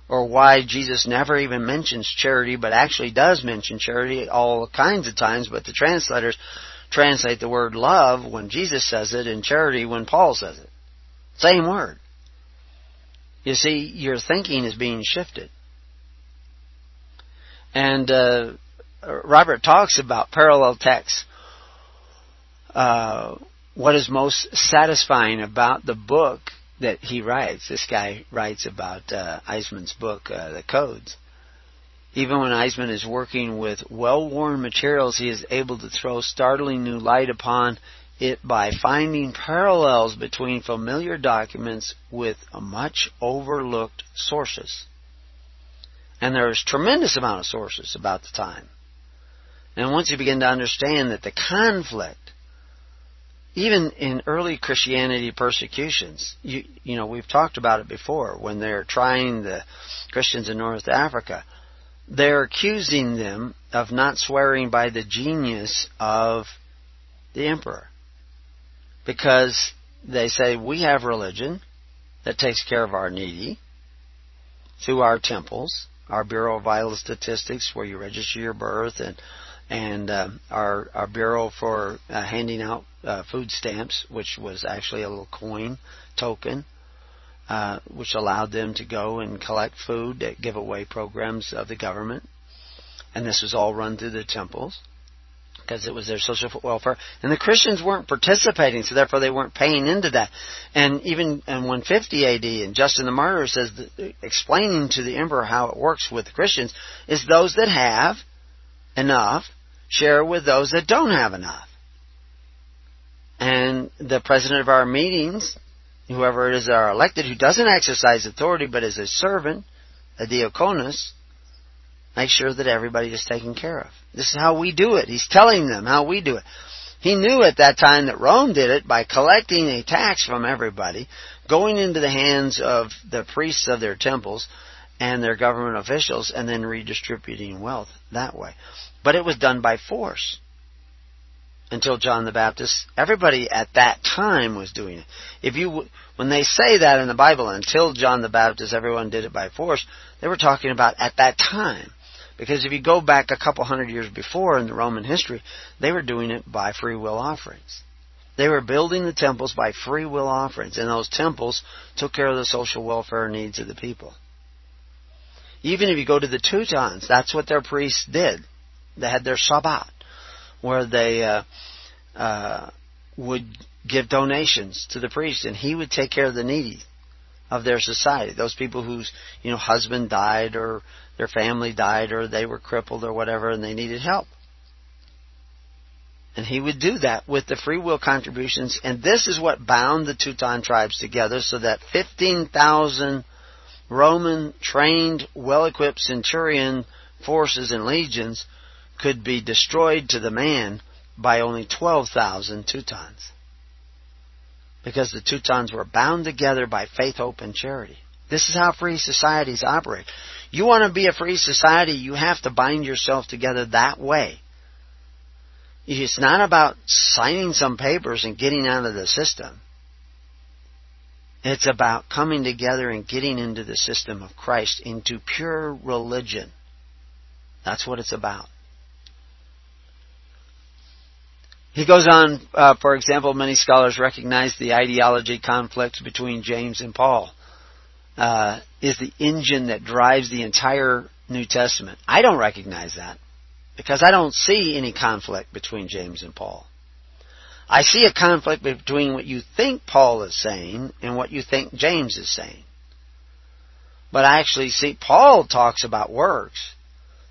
or why Jesus never even mentions charity, but actually does mention charity all kinds of times, but the translators translate the word love when Jesus says it, and charity when Paul says it. Same word. You see, your thinking is being shifted. And Robert talks about parallel texts. What is most satisfying about the book that he writes? This guy writes about Eisenman's book, The Codes. Even when Eisenman is working with well-worn materials, he is able to throw startling new light upon it by finding parallels between familiar documents with much overlooked sources. And there is a tremendous amount of sources about the time. And once you begin to understand that the conflict, even in early Christianity persecutions, you know, we've talked about it before, when they're trying the Christians in North Africa, they're accusing them of not swearing by the genius of the emperor. Because they say, we have religion that takes care of our needy through our temples, our Bureau of Vital Statistics, where you register your birth, and our Bureau for handing out food stamps, which was actually a little coin token, which allowed them to go and collect food at giveaway programs of the government. And this was all run through the temples, because it was their social welfare. And the Christians weren't participating, so therefore they weren't paying into that. And even in 150 A.D., and Justin the Martyr says, explaining to the emperor how it works with the Christians, is those that have enough share with those that don't have enough. And the president of our meetings, whoever it is that are elected, who doesn't exercise authority but is a servant, a diaconus, make sure that everybody is taken care of. This is how we do it. He's telling them how we do it. He knew at that time that Rome did it by collecting a tax from everybody, going into the hands of the priests of their temples and their government officials, and then redistributing wealth that way. But it was done by force. Until John the Baptist, everybody at that time was doing it. When they say that in the Bible, until John the Baptist, everyone did it by force, they were talking about at that time. Because if you go back a couple hundred years before in the Roman history, they were doing it by free will offerings. They were building the temples by free will offerings, and those temples took care of the social welfare needs of the people. Even if you go to the Teutons, that's what their priests did. They had their Shabbat, where they would give donations to the priest, and he would take care of the needy of their society. Those people whose husband died, or their family died, or they were crippled or whatever, and they needed help. And he would do that with the free will contributions, and this is what bound the Teuton tribes together, so that 15,000 Roman trained, well-equipped centurion forces and legions could be destroyed to the man by only 12,000 Teutons. Because the Teutons were bound together by faith, hope, and charity. This is how free societies operate. You want to be a free society, you have to bind yourself together that way. It's not about signing some papers and getting out of the system. It's about coming together and getting into the system of Christ, into pure religion. That's what it's about. He goes on, for example, many scholars recognize the ideology conflicts between James and Paul is the engine that drives the entire New Testament. I don't recognize that because I don't see any conflict between James and Paul. I see a conflict between what you think Paul is saying and what you think James is saying. But I actually see Paul talks about works.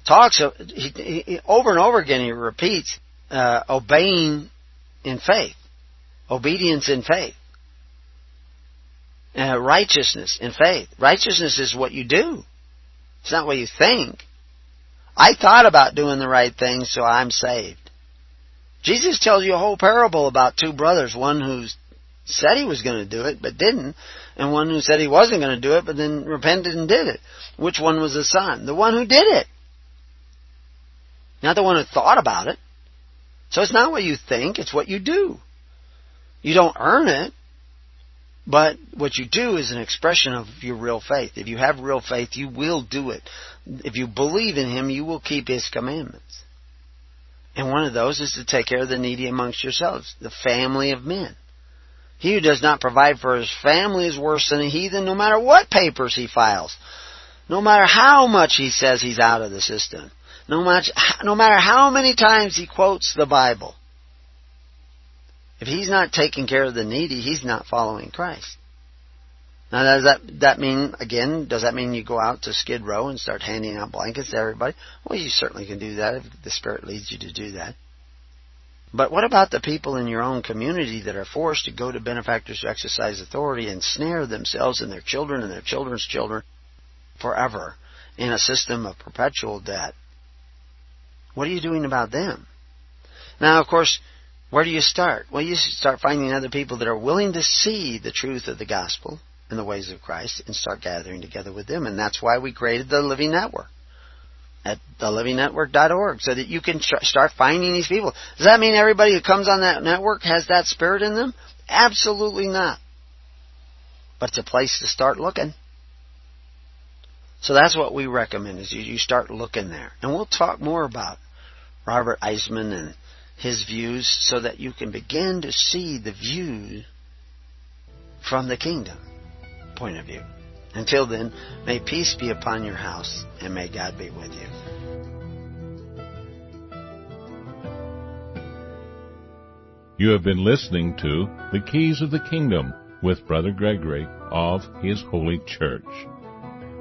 He over and over again he repeats obeying in faith, obedience in faith, righteousness in faith. Righteousness is what you do. It's not what you think. I thought about doing the right thing, so I'm saved. Jesus tells you a whole parable about two brothers, one who said he was going to do it but didn't, and one who said he wasn't going to do it but then repented and did it. Which one was the son? The one who did it. Not the one who thought about it. So it's not what you think, it's what you do. You don't earn it, but what you do is an expression of your real faith. If you have real faith, you will do it. If you believe in Him, you will keep His commandments. And one of those is to take care of the needy amongst yourselves, the family of men. He who does not provide for his family is worse than a heathen, no matter what papers he files, no matter how much he says he's out of the system. No matter how many times he quotes the Bible, if he's not taking care of the needy, he's not following Christ. Now, does that mean you go out to Skid Row and start handing out blankets to everybody? Well, you certainly can do that if the Spirit leads you to do that. But what about the people in your own community that are forced to go to benefactors who exercise authority and snare themselves and their children's children forever in a system of perpetual debt? What are you doing about them? Now, of course, where do you start? Well, you start finding other people that are willing to see the truth of the gospel and the ways of Christ and start gathering together with them. And that's why we created the Living Network at thelivingnetwork.org, so that you can start finding these people. Does that mean everybody who comes on that network has that spirit in them? Absolutely not. But it's a place to start looking. So that's what we recommend, is you start looking there. And we'll talk more about Robert Eisenman and his views so that you can begin to see the view from the kingdom point of view. Until then, may peace be upon your house, and may God be with you. You have been listening to The Keys of the Kingdom with Brother Gregory of His Holy Church.